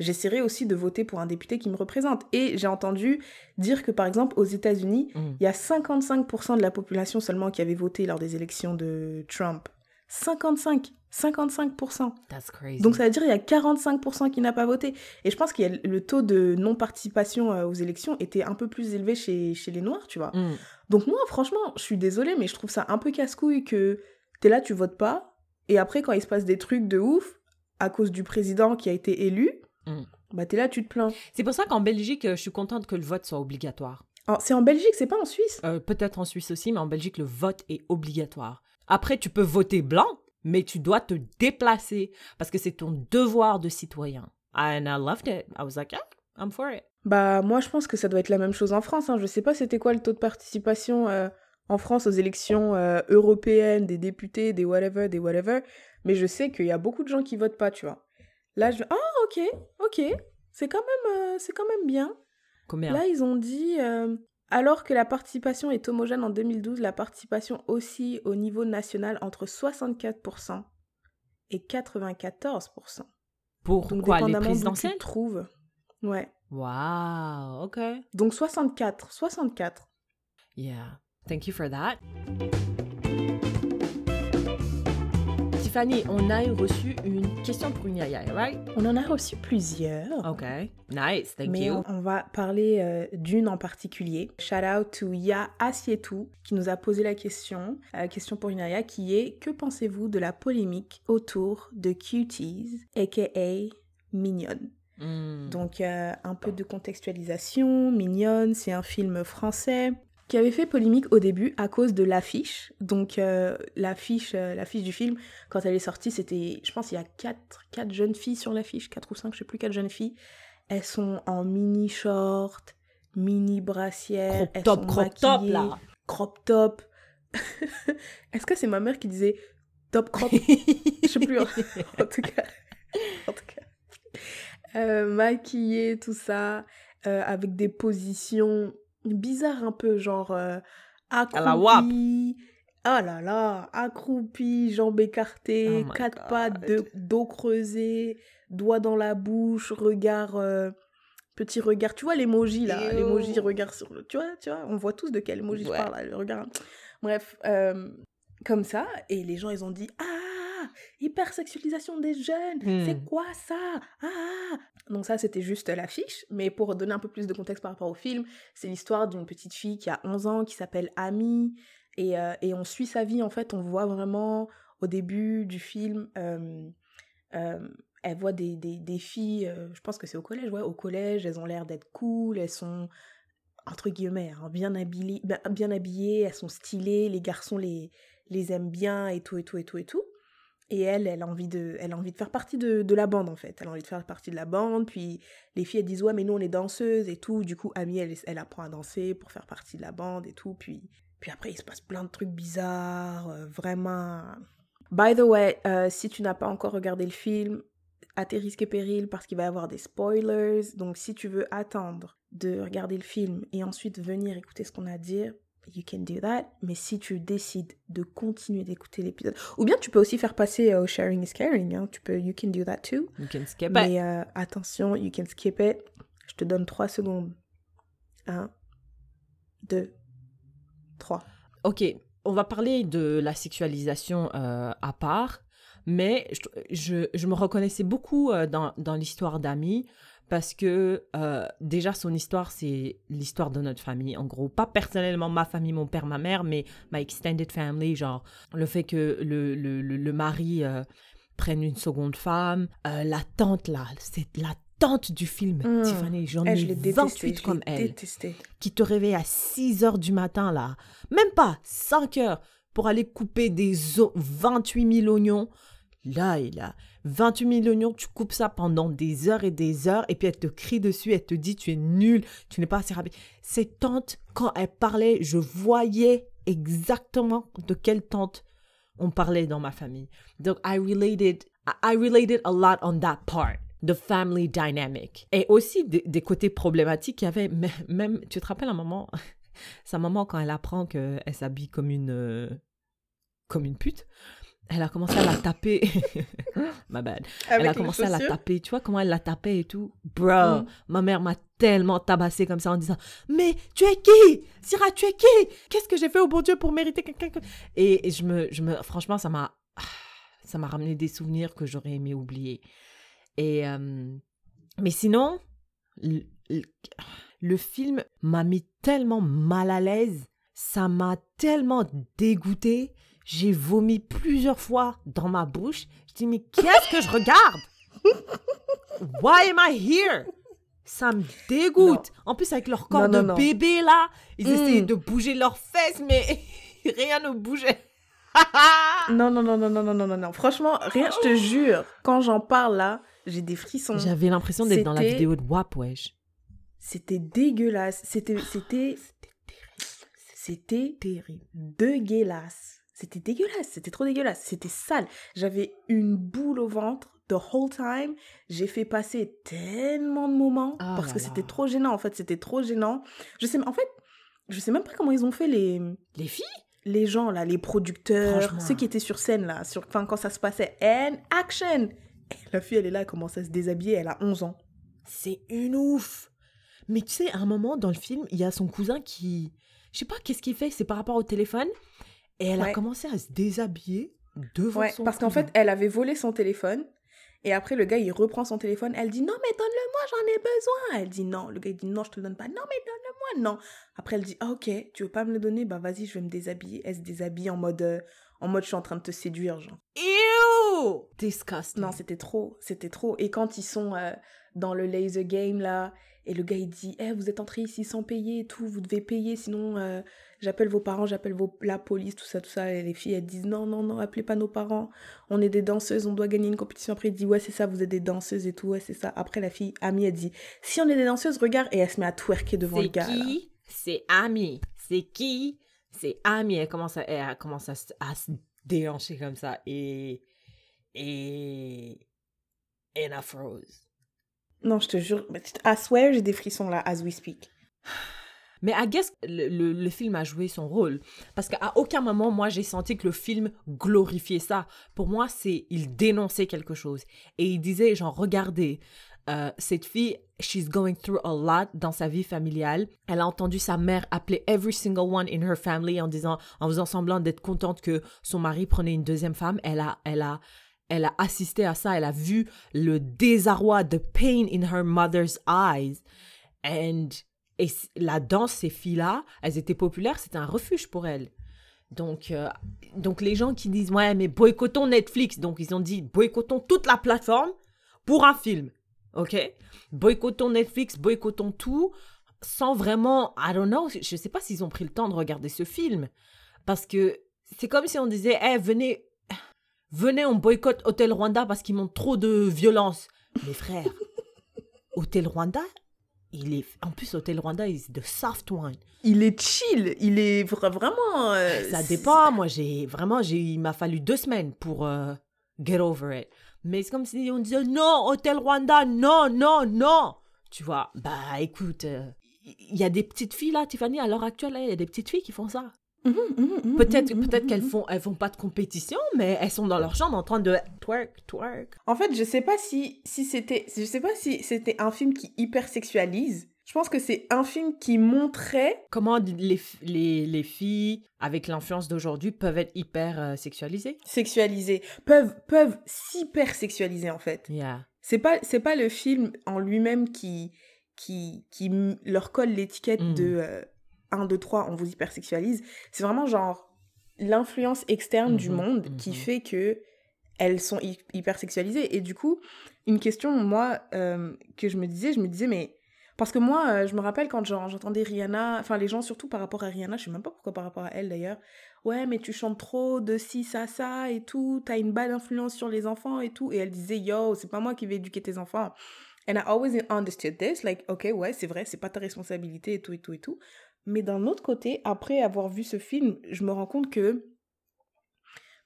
j'essaierais aussi de voter pour un député qui me représente. Et j'ai entendu dire que, par exemple, aux États-Unis, il mm. y a cinquante-cinq pour cent de la population seulement qui avait voté lors des élections de Trump. cinquante-cinq, cinquante-cinq pour cent. That's crazy. Donc ça veut dire qu'il y a quarante-cinq pour cent qui n'a pas voté. Et je pense que le taux de non-participation euh, aux élections était un peu plus élevé chez, chez les Noirs, tu vois. Mm. Donc moi, franchement, je suis désolée, mais je trouve ça un peu casse-couille que t'es là, tu votes pas, et après, quand il se passe des trucs de ouf, à cause du président qui a été élu, mm. bah t'es là, tu te plains. C'est pour ça qu'en Belgique, je suis contente que le vote soit obligatoire. En, c'est en Belgique, c'est pas en Suisse? Euh, peut-être en Suisse aussi, mais en Belgique, le vote est obligatoire. Après, tu peux voter blanc, mais tu dois te déplacer parce que c'est ton devoir de citoyen. And I loved it. I was like, yeah, I'm for it. Bah, moi, je pense que ça doit être la même chose en France. Hein. Je sais pas c'était quoi le taux de participation euh, en France aux élections euh, européennes, des députés, des whatever, des whatever. Mais je sais qu'il y a beaucoup de gens qui votent pas, tu vois. Là, je... Ah, ok, ok. C'est quand même, euh, c'est quand même bien. Combien? Là, ils ont dit... Euh... Alors que la participation est homogène en deux mille douze, la participation oscille au niveau national entre soixante-quatre pour cent et quatre-vingt-quatorze pour cent. Pour donc, quoi, les présidentielles trouvent. Ouais. Wow, ok. Donc soixante-quatre, soixante-quatre. Yeah, thank you for that. Tiffany, on a reçu une question pour une yaya, right? On en a reçu plusieurs. Ok, nice, thank Mais you. Mais on va parler euh, d'une en particulier. Shout out to Ya Asietou qui nous a posé la question, euh, question pour une yaya qui est: que pensez-vous de la polémique autour de Cuties, aka Mignonne? Mm. Donc euh, un peu de contextualisation. Mignonne, c'est un film français qui avait fait polémique au début à cause de l'affiche. Donc euh, l'affiche, euh, l'affiche du film, quand elle est sortie, c'était, je pense, il y a quatre, quatre jeunes filles sur l'affiche, quatre ou cinq, je sais plus, quatre jeunes filles. Elles sont en mini short, mini brassière, crop top, crop top là, crop top. Est-ce que c'est ma mère qui disait top crop? Je sais plus. En, en tout cas, en tout cas, euh, maquillée, tout ça, euh, avec des positions bizarre un peu, genre euh, accroupi, ah oh là là, accroupi, jambes écartées, oh quatre God. Pattes, de, dos creusé, doigts dans la bouche, regard, euh, petit regard, tu vois l'emoji là, l'emoji regard sur le, tu vois, tu vois, on voit tous de quel emoji ouais. je parle là, le regard, bref, euh, comme ça, et les gens ils ont dit ah, hypersexualisation des jeunes, hmm. c'est quoi ça, ah. Donc ça, c'était juste l'affiche, mais pour donner un peu plus de contexte par rapport au film, c'est l'histoire d'une petite fille qui a onze ans, qui s'appelle Ami, et, euh, et on suit sa vie, en fait, on voit vraiment, au début du film, euh, euh, elle voit des, des, des filles, euh, je pense que c'est au collège, ouais, au collège, elles ont l'air d'être cool, elles sont, entre guillemets, hein, bien habillées, bien, bien habillées, elles sont stylées, les garçons les, les aiment bien, et tout, et tout, et tout, et tout. Et elle, elle a envie de, elle a envie de faire partie de, de la bande, en fait. Elle a envie de faire partie de la bande, puis les filles, elles disent « Ouais, mais nous, on est danseuses et tout. » Du coup, Ami, elle, elle apprend à danser pour faire partie de la bande et tout. Puis, puis après, il se passe plein de trucs bizarres, euh, vraiment... By the way, euh, si tu n'as pas encore regardé le film, à tes risques et périls, parce qu'il va y avoir des spoilers. Donc, si tu veux attendre de regarder le film et ensuite venir écouter ce qu'on a à dire... You can do that, mais si tu décides de continuer d'écouter l'épisode, ou bien tu peux aussi faire passer au euh, sharing is caring, hein, tu peux, you can do that too. You can skip it. Mais euh, attention, you can skip it. Je te donne trois secondes. un, deux, trois. Ok, on va parler de la sexualisation euh, à part, mais je, je, je me reconnaissais beaucoup euh, dans, dans l'histoire d'Ami. Parce que euh, déjà, son histoire, c'est l'histoire de notre famille, en gros. Pas personnellement ma famille, mon père, ma mère, mais ma extended family, genre le fait que le, le, le, le mari euh, prenne une seconde femme. Euh, la tante, là, c'est la tante du film, mmh. Tiffany, j'en ai je vingt-huit comme elle. Détesté. Qui te réveille à six heures du matin, là. Même pas, cinq heures, pour aller couper des o- vingt-huit mille oignons. Là, il a vingt-huit mille oignons, tu coupes ça pendant des heures et des heures, et puis elle te crie dessus, elle te dit tu es nul, tu n'es pas assez rapide. Cette tante, quand elle parlait, je voyais exactement de quelle tante on parlait dans ma famille. Donc, I related, I related a lot on that part, the family dynamic. Et aussi, des, des côtés problématiques, il y avait même, même, tu te rappelles, à un moment, sa maman, quand elle apprend qu'elle s'habille comme une, euh, comme une pute, elle a commencé à la taper. My bad. Avec elle a commencé à la taper. Tu vois comment elle la tapait et tout. Bro, mm. ma mère m'a tellement tabassée comme ça en disant « Mais tu es qui? Syrah, tu es qui? Qu'est-ce que j'ai fait au bon Dieu pour mériter quelqu'un que... ?» Et, et je me, je me, franchement, ça m'a, ça m'a ramené des souvenirs que j'aurais aimé oublier. Et, euh, mais sinon, le, le, le film m'a mis tellement mal à l'aise. Ça m'a tellement dégoûtée. J'ai vomi plusieurs fois dans ma bouche. Je dis, mais qu'est-ce que je regarde? Why am I here? Ça me dégoûte. Non. En plus, avec leur corps non, de non, bébé, non. là, ils mm. essayaient de bouger leurs fesses, mais rien ne bougeait. non, non, non, non, non, non, non, non. Franchement, rien, je te jure, quand j'en parle, là, j'ai des frissons. J'avais l'impression d'être c'était... dans la vidéo de W A P, wesh. C'était dégueulasse. C'était, c'était... C'était terrible. C'était terrible. Dégueulasse. C'était dégueulasse, c'était trop dégueulasse, c'était sale. J'avais une boule au ventre the whole time. J'ai fait passer tellement de moments ah parce là que là. C'était trop gênant, en fait, c'était trop gênant. Je sais, en fait, Je sais même pas comment ils ont fait les... Les filles ? Les gens, là, les producteurs, ceux qui étaient sur scène, là, sur... enfin, quand ça se passait, and action ! La fille, elle est là, elle commence à se déshabiller, elle a onze ans. C'est une ouf ! Mais tu sais, à un moment, dans le film, il y a son cousin qui... Je sais pas qu'est-ce qu'il fait, c'est par rapport au téléphone. Et elle ouais. a commencé à se déshabiller devant ouais, son parce cousin. Qu'en fait, elle avait volé son téléphone. Et après, le gars, il reprend son téléphone. Elle dit, non, mais donne-le-moi, j'en ai besoin. Elle dit, non. Le gars, il dit, non, je te le donne pas. Non, mais donne-le-moi, non. Après, elle dit, ah, ok, tu veux pas me le donner ? Bah, vas-y, je vais me déshabiller. Elle se déshabille en mode, euh, en mode je suis en train de te séduire, genre. Ew ! Disgusting. Non, c'était trop, c'était trop. Et quand ils sont euh, dans le laser game, là, et le gars, il dit, eh, vous êtes entrés ici sans payer et tout, vous devez payer, sinon... Euh, j'appelle vos parents, j'appelle vos... la police, tout ça, tout ça. Et les filles, elles disent, non, non, non, appelez pas nos parents. On est des danseuses, on doit gagner une compétition. Après, il dit, ouais, c'est ça, vous êtes des danseuses et tout, ouais, c'est ça. Après, la fille, Ami, elle dit, si on est des danseuses, regarde. Et elle se met à twerker devant c'est le gars. C'est qui ? C'est Ami. C'est qui ? C'est Ami. Elle commence à, elle commence à, à se déhancher comme ça. Et... Et... Et la froze. Non, je te jure, I swear, j'ai des frissons, là, as we speak. Mais I guess le, le, le film a joué son rôle. Parce qu'à aucun moment, moi, j'ai senti que le film glorifiait ça. Pour moi, c'est... Il dénonçait quelque chose. Et il disait, genre, regardez, euh, cette fille, she's going through a lot dans sa vie familiale. Elle a entendu sa mère appeler every single one in her family en disant, en faisant semblant d'être contente que son mari prenait une deuxième femme. Elle a... Elle a Elle a assisté à ça. Elle a vu le désarroi, the pain in her mother's eyes. And... Et la danse, ces filles-là, elles étaient populaires, c'était un refuge pour elles. Donc, euh, donc les gens qui disent « Ouais, mais boycottons Netflix », donc ils ont dit « Boycottons toute la plateforme pour un film. » OK ? Boycottons Netflix, boycottons tout, sans vraiment, I don't know, je ne sais pas s'ils ont pris le temps de regarder ce film. Parce que c'est comme si on disait hey, « Eh, venez, venez, on boycotte Hôtel Rwanda parce qu'ils montrent trop de violence. » Mes frères, Hôtel Rwanda ? Il est... En plus, Hôtel Rwanda, il est de soft wine. Il est chill. Il est vraiment... Euh... Ça dépend. Moi, j'ai... Vraiment, j'ai... il m'a fallu deux semaines pour euh, get over it. Mais c'est comme si on disait, non, Hôtel Rwanda, non, non, non. Tu vois, bah, écoute, il euh, y a des petites filles, là, Tiffany, à l'heure actuelle, il y a des petites filles qui font ça. Mmh, mmh, mmh, peut-être mmh, peut-être mmh, qu'elles font, elles font pas de compétition, mais elles sont dans leur chambre en train de twerk, twerk. En fait, je sais pas si, si c'était, je sais pas si c'était un film qui hypersexualise. Je pense que c'est un film qui montrait comment les, les, les filles, avec l'influence d'aujourd'hui, peuvent être hyper euh, sexualisées. Sexualisées. Peuvent, peuvent s'hypersexualiser, en fait. Yeah. C'est pas, c'est pas le film en lui-même qui, qui, qui leur colle l'étiquette mmh. de... Euh, un, deux, trois, on vous hypersexualise. C'est vraiment genre l'influence externe mmh, du monde mmh. qui fait qu'elles sont hy- hypersexualisées. Et du coup, une question, moi, euh, que je me disais, je me disais, mais... Parce que moi, euh, je me rappelle quand genre, j'entendais Rihanna, enfin les gens surtout par rapport à Rihanna, je sais même pas pourquoi par rapport à elle d'ailleurs, ouais, mais tu chantes trop de ci, ça, ça et tout, t'as une bad influence sur les enfants et tout. Et elle disait, yo, c'est pas moi qui vais éduquer tes enfants. And I always understood this, like, ok, ouais, c'est vrai, c'est pas ta responsabilité et tout, et tout, et tout. Mais d'un autre côté, après avoir vu ce film, je me rends compte que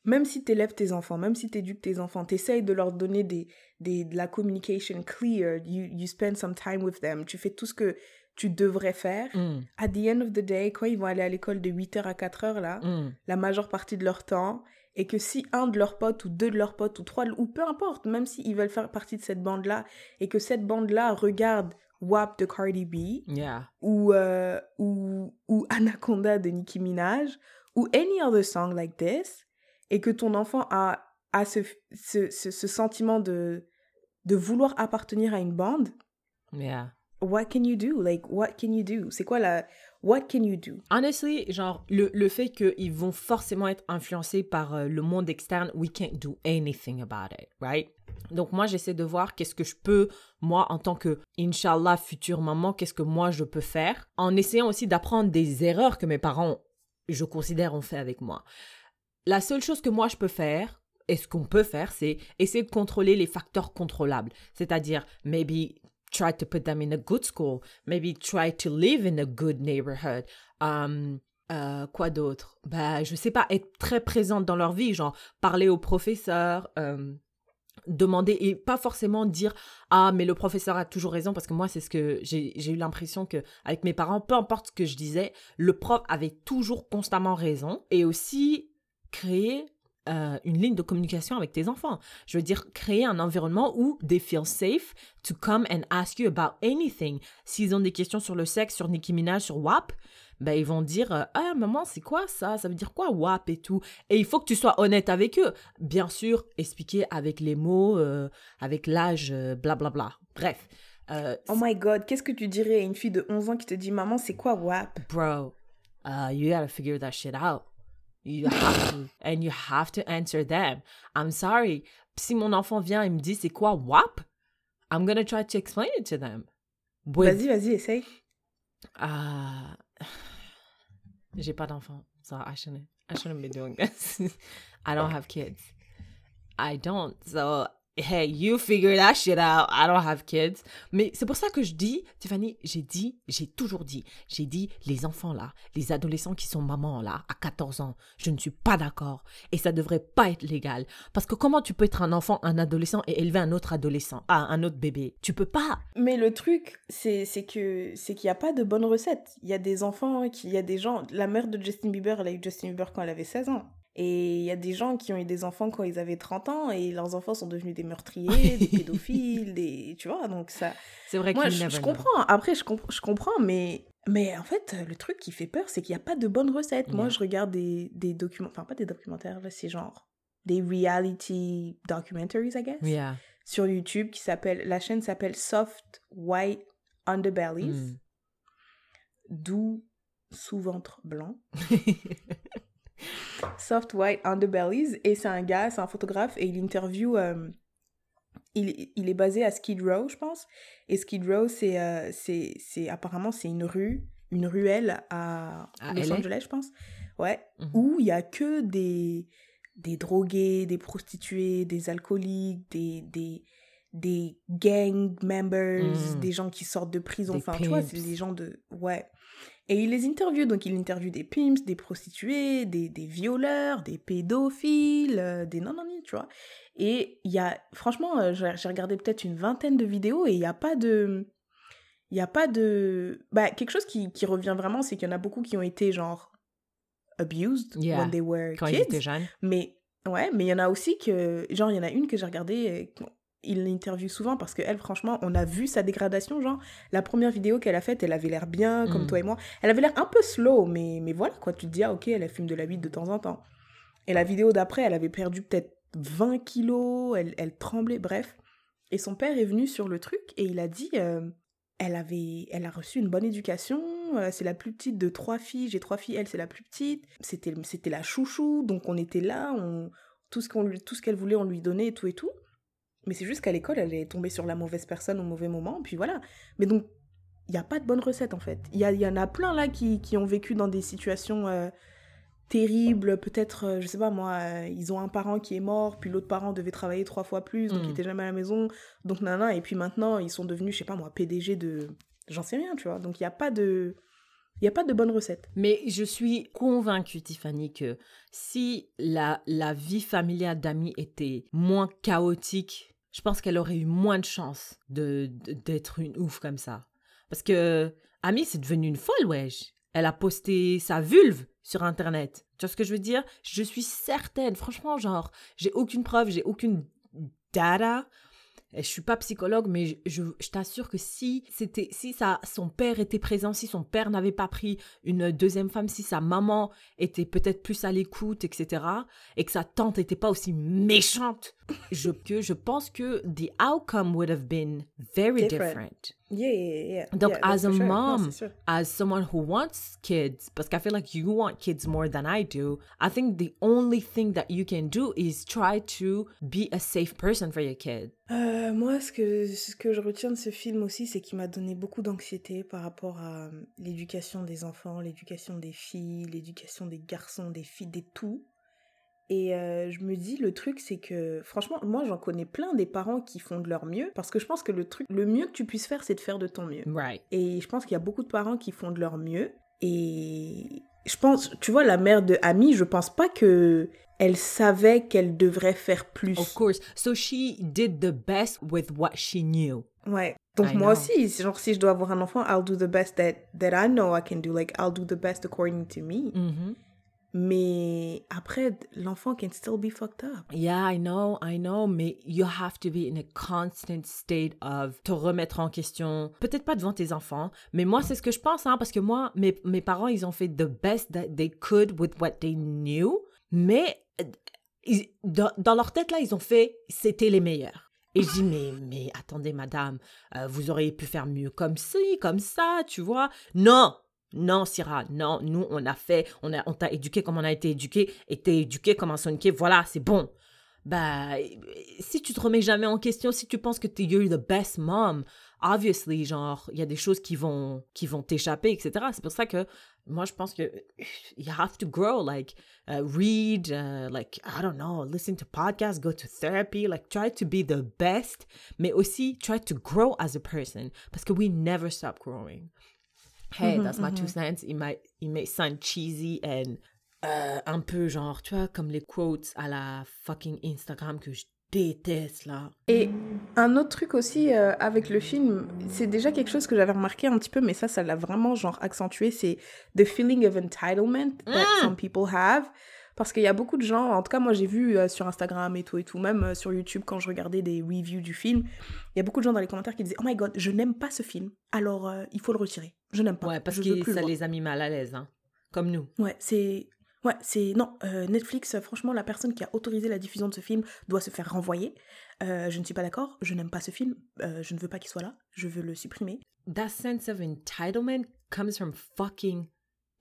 même si t'élèves tes enfants, même si t'éduques tes enfants, t'essayes de leur donner des, des, de la communication clear, you, you spend some time with them, tu fais tout ce que tu devrais faire. Mm. At the end of the day, quand ils vont aller à l'école de huit heures à quatre heures, là, mm. la majeure partie de leur temps, et que si un de leurs potes ou deux de leurs potes ou trois, ou peu importe, même s'ils veulent faire partie de cette bande-là, et que cette bande-là regarde W A P de Cardi B, yeah. ou, euh, ou, ou Anaconda de Nicki Minaj, ou any other song like this, et que ton enfant a, a ce, ce, ce, ce sentiment de, de vouloir appartenir à une bande, yeah. what can you do? Like, what can you do? C'est quoi la... What can you do? Honestly, genre, le, le fait qu'ils vont forcément être influencés par euh, le monde externe, we can't do anything about it, right? Donc, moi, j'essaie de voir qu'est-ce que je peux, moi, en tant que, Inch'Allah, future maman, qu'est-ce que moi, je peux faire, en essayant aussi d'apprendre des erreurs que mes parents, je considère, ont fait avec moi. La seule chose que moi, je peux faire, et ce qu'on peut faire, c'est essayer de contrôler les facteurs contrôlables. C'est-à-dire, maybe... Try to put them in a good school. Maybe try to live in a good neighborhood. Um, euh, quoi d'autre? Bah, je sais pas, être très présente dans leur vie, genre parler au professeur, euh, demander et pas forcément dire « Ah, mais le professeur a toujours raison » parce que moi, c'est ce que j'ai, j'ai eu l'impression que avec mes parents, peu importe ce que je disais, le prof avait toujours constamment raison. Et aussi, créer euh, une ligne de communication avec tes enfants. Je veux dire, créer un environnement où they feel safe to come and ask you about anything. S'ils ont des questions sur le sexe, sur Nicki Minaj, sur W A P, ben, ils vont dire euh, « Ah, maman, c'est quoi ça? Ça veut dire quoi, W A P et tout ?» Et il faut que tu sois honnête avec eux. Bien sûr, expliquer avec les mots, euh, avec l'âge, blablabla. Euh, bla, bla. Bref. Euh, oh my God, qu'est-ce que tu dirais à une fille de onze ans qui te dit « Maman, c'est quoi W A P ?» Bro, uh, you gotta figure that shit out. You have to. And you have to answer them. I'm sorry. Si mon enfant vient et me dit « C'est quoi W A P ?» I'm gonna try to explain it to them. With... Vas-y, vas-y, essaye. Ah... Uh... J'ai pas d'enfant, so I shouldn't, I shouldn't be doing this. I don't have kids. I don't, so hey, you figure that shit out. I don't have kids. Mais c'est pour ça que je dis, Tiffany, j'ai dit, j'ai toujours dit, j'ai dit, les enfants là, les adolescents qui sont mamans là, à quatorze ans, je ne suis pas d'accord. Et ça devrait pas être légal. Parce que comment tu peux être un enfant, un adolescent et élever un autre adolescent, ah, un autre bébé? Tu peux pas. Mais le truc, c'est, c'est, que, c'est qu'il n'y a pas de bonne recette. Il y a des enfants, il y a des gens. La mère de Justin Bieber, elle a eu Justin Bieber quand elle avait seize ans. Et il y a des gens qui ont eu des enfants quand ils avaient trente ans et leurs enfants sont devenus des meurtriers, des pédophiles, des... Tu vois, donc ça... C'est vrai que moi, je, je comprends. Après, je, comp- je comprends, mais... Mais en fait, le truc qui fait peur, c'est qu'il n'y a pas de bonne recette. Yeah. Moi, je regarde des, des documents... Enfin, pas des documentaires, là, c'est genre... Des reality documentaries, I guess. Yeah. Sur YouTube, qui s'appelle... La chaîne s'appelle Soft White Underbellies. Mm. Doux sous-ventre blanc. Soft White Underbellies, et c'est un gars, c'est un photographe, et il interview euh, il, il est basé à Skid Row, je pense, et Skid Row c'est, euh, c'est, c'est apparemment c'est une rue une ruelle à, à Los Angeles, je pense, ouais, mm-hmm. où il y a que des des drogués, des prostituées, des alcooliques, des des, des gang members, mm. des gens qui sortent de prison, des enfin pimps. Tu vois, c'est des gens de, ouais. Et il les interviewe, donc il interviewe des pimps, des prostituées, des, des violeurs, des pédophiles, euh, des non-non-ni, tu vois. Et il y a, franchement, euh, j'ai, j'ai regardé peut-être une vingtaine de vidéos et il n'y a pas de... Il n'y a pas de... Bah, quelque chose qui, qui revient vraiment, c'est qu'il y en a beaucoup qui ont été, genre, abused yeah. when they were Quand kids. Ils étaient jeunes. Mais, ouais, mais il y en a aussi que... Genre, il y en a une que j'ai regardée... Euh, il l'interviewe souvent parce qu'elle, franchement, on a vu sa dégradation, genre, la première vidéo qu'elle a faite, elle avait l'air bien, comme mm. toi et moi. Elle avait l'air un peu slow, mais, mais voilà, quoi. Tu te dis, ah, ok, elle fume de la weed de temps en temps. Et la vidéo d'après, elle avait perdu peut-être vingt kilos, elle, elle tremblait, bref. Et son père est venu sur le truc et il a dit, euh, elle, avait, elle a reçu une bonne éducation, euh, c'est la plus petite de trois filles, j'ai trois filles, elle, c'est la plus petite. C'était, c'était la chouchou, donc on était là, on, tout, ce qu'on lui, tout ce qu'elle voulait, on lui donnait et tout et tout. Mais c'est juste qu'à l'école, elle est tombée sur la mauvaise personne au mauvais moment, puis voilà. Mais donc, il n'y a pas de bonne recette, en fait. Il y, y en a plein, là, qui, qui ont vécu dans des situations euh, terribles. Peut-être, euh, je sais pas, moi, euh, ils ont un parent qui est mort, puis l'autre parent devait travailler trois fois plus, donc mmh. il n'était jamais à la maison. Donc, nanana, et puis maintenant, ils sont devenus, je sais pas, moi, P D G de... J'en sais rien, tu vois. Donc, il n'y a pas de... Il n'y a pas de bonne recette. Mais je suis convaincue, Tiffany, que si la, la vie familiale d'amis était moins chaotique... Je pense qu'elle aurait eu moins de chance de, de, d'être une ouf comme ça. Parce que Ami, c'est devenue une folle, wesh. Elle a posté sa vulve sur Internet. Tu vois ce que je veux dire? Je suis certaine, franchement, genre, j'ai aucune preuve, j'ai aucune data. Je suis pas psychologue, mais je, je, je t'assure que si, c'était, si ça, son père était présent, si son père n'avait pas pris une deuxième femme, si sa maman était peut-être plus à l'écoute, et cetera, et que sa tante n'était pas aussi méchante, je, que, je pense que the outcome would have been very different. different. Yeah, yeah, yeah. Donc, yeah, as a sure. mom, no, as someone who wants kids, parce que I feel like you want kids more than I do, I think the only thing that you can do is try to be a safe person for your kid. Euh, moi, ce que, ce que je retiens de ce film aussi, c'est qu'il m'a donné beaucoup d'anxiété par rapport à l'éducation des enfants, l'éducation des filles, l'éducation des garçons, des filles, des tout. Et euh, je me dis, le truc, c'est que... Franchement, moi, j'en connais plein des parents qui font de leur mieux. Parce que je pense que le truc, le mieux que tu puisses faire, c'est de faire de ton mieux. Right. Et je pense qu'il y a beaucoup de parents qui font de leur mieux. Et, je pense, tu vois, la mère de Amy, je pense pas que elle savait qu'elle devrait faire plus. Of course. So she did the best with what she knew. Ouais. Donc I moi know. aussi, genre si je dois avoir un enfant, I'll do the best that that I know I can do. Like I'll do the best according to me. Mm-hmm. Mais après, l'enfant can still be fucked up. Yeah, I know, I know. Mais you have to be in a constant state of te remettre en question. Peut-être pas devant tes enfants, mais moi, c'est ce que je pense, hein, parce que moi, mes, mes parents, ils ont fait the best that they could with what they knew. Mais ils, dans, dans leur tête, là, ils ont fait, c'était les meilleurs. Et je dis, mais, mais attendez, madame, euh, vous auriez pu faire mieux comme ci, comme ça, tu vois. Non! Non, Syrah, non, nous, on a fait, on, a, on t'a éduqué comme on a été éduqué, et t'es éduqué comme un soniqué, voilà, c'est bon. Bah, si tu te remets jamais en question, si tu penses que t'es you're the best mom, obviously, genre, il y a des choses qui vont, qui vont t'échapper, et cetera. C'est pour ça que, moi, je pense que you have to grow, like, uh, read, uh, like, I don't know, listen to podcasts, go to therapy, like, try to be the best, mais aussi, try to grow as a person, parce que we never stop growing. Hey, mm-hmm, that's my mm-hmm. two cents. It may, it may sound cheesy and euh, un peu genre, tu vois, comme les quotes à la fucking Instagram que je déteste, là. Et un autre truc aussi euh, avec le film, c'est déjà quelque chose que j'avais remarqué un petit peu, mais ça, ça l'a vraiment genre accentué, c'est the feeling of entitlement that mm. some people have. Parce qu'il y a beaucoup de gens, en tout cas moi j'ai vu euh, sur Instagram et tout et tout, même euh, sur YouTube quand je regardais des reviews du film, il y a beaucoup de gens dans les commentaires qui disaient « Oh my God, je n'aime pas ce film, alors euh, il faut le retirer, je n'aime pas, ouais, parce je que veux plus ça le les a mis mal à l'aise, hein. Comme nous. Ouais, c'est... Ouais, c'est... Non, euh, Netflix, franchement, la personne qui a autorisé la diffusion de ce film doit se faire renvoyer. Euh, je ne suis pas d'accord, je n'aime pas ce film, euh, je ne veux pas qu'il soit là, je veux le supprimer. That sense of entitlement comes from fucking...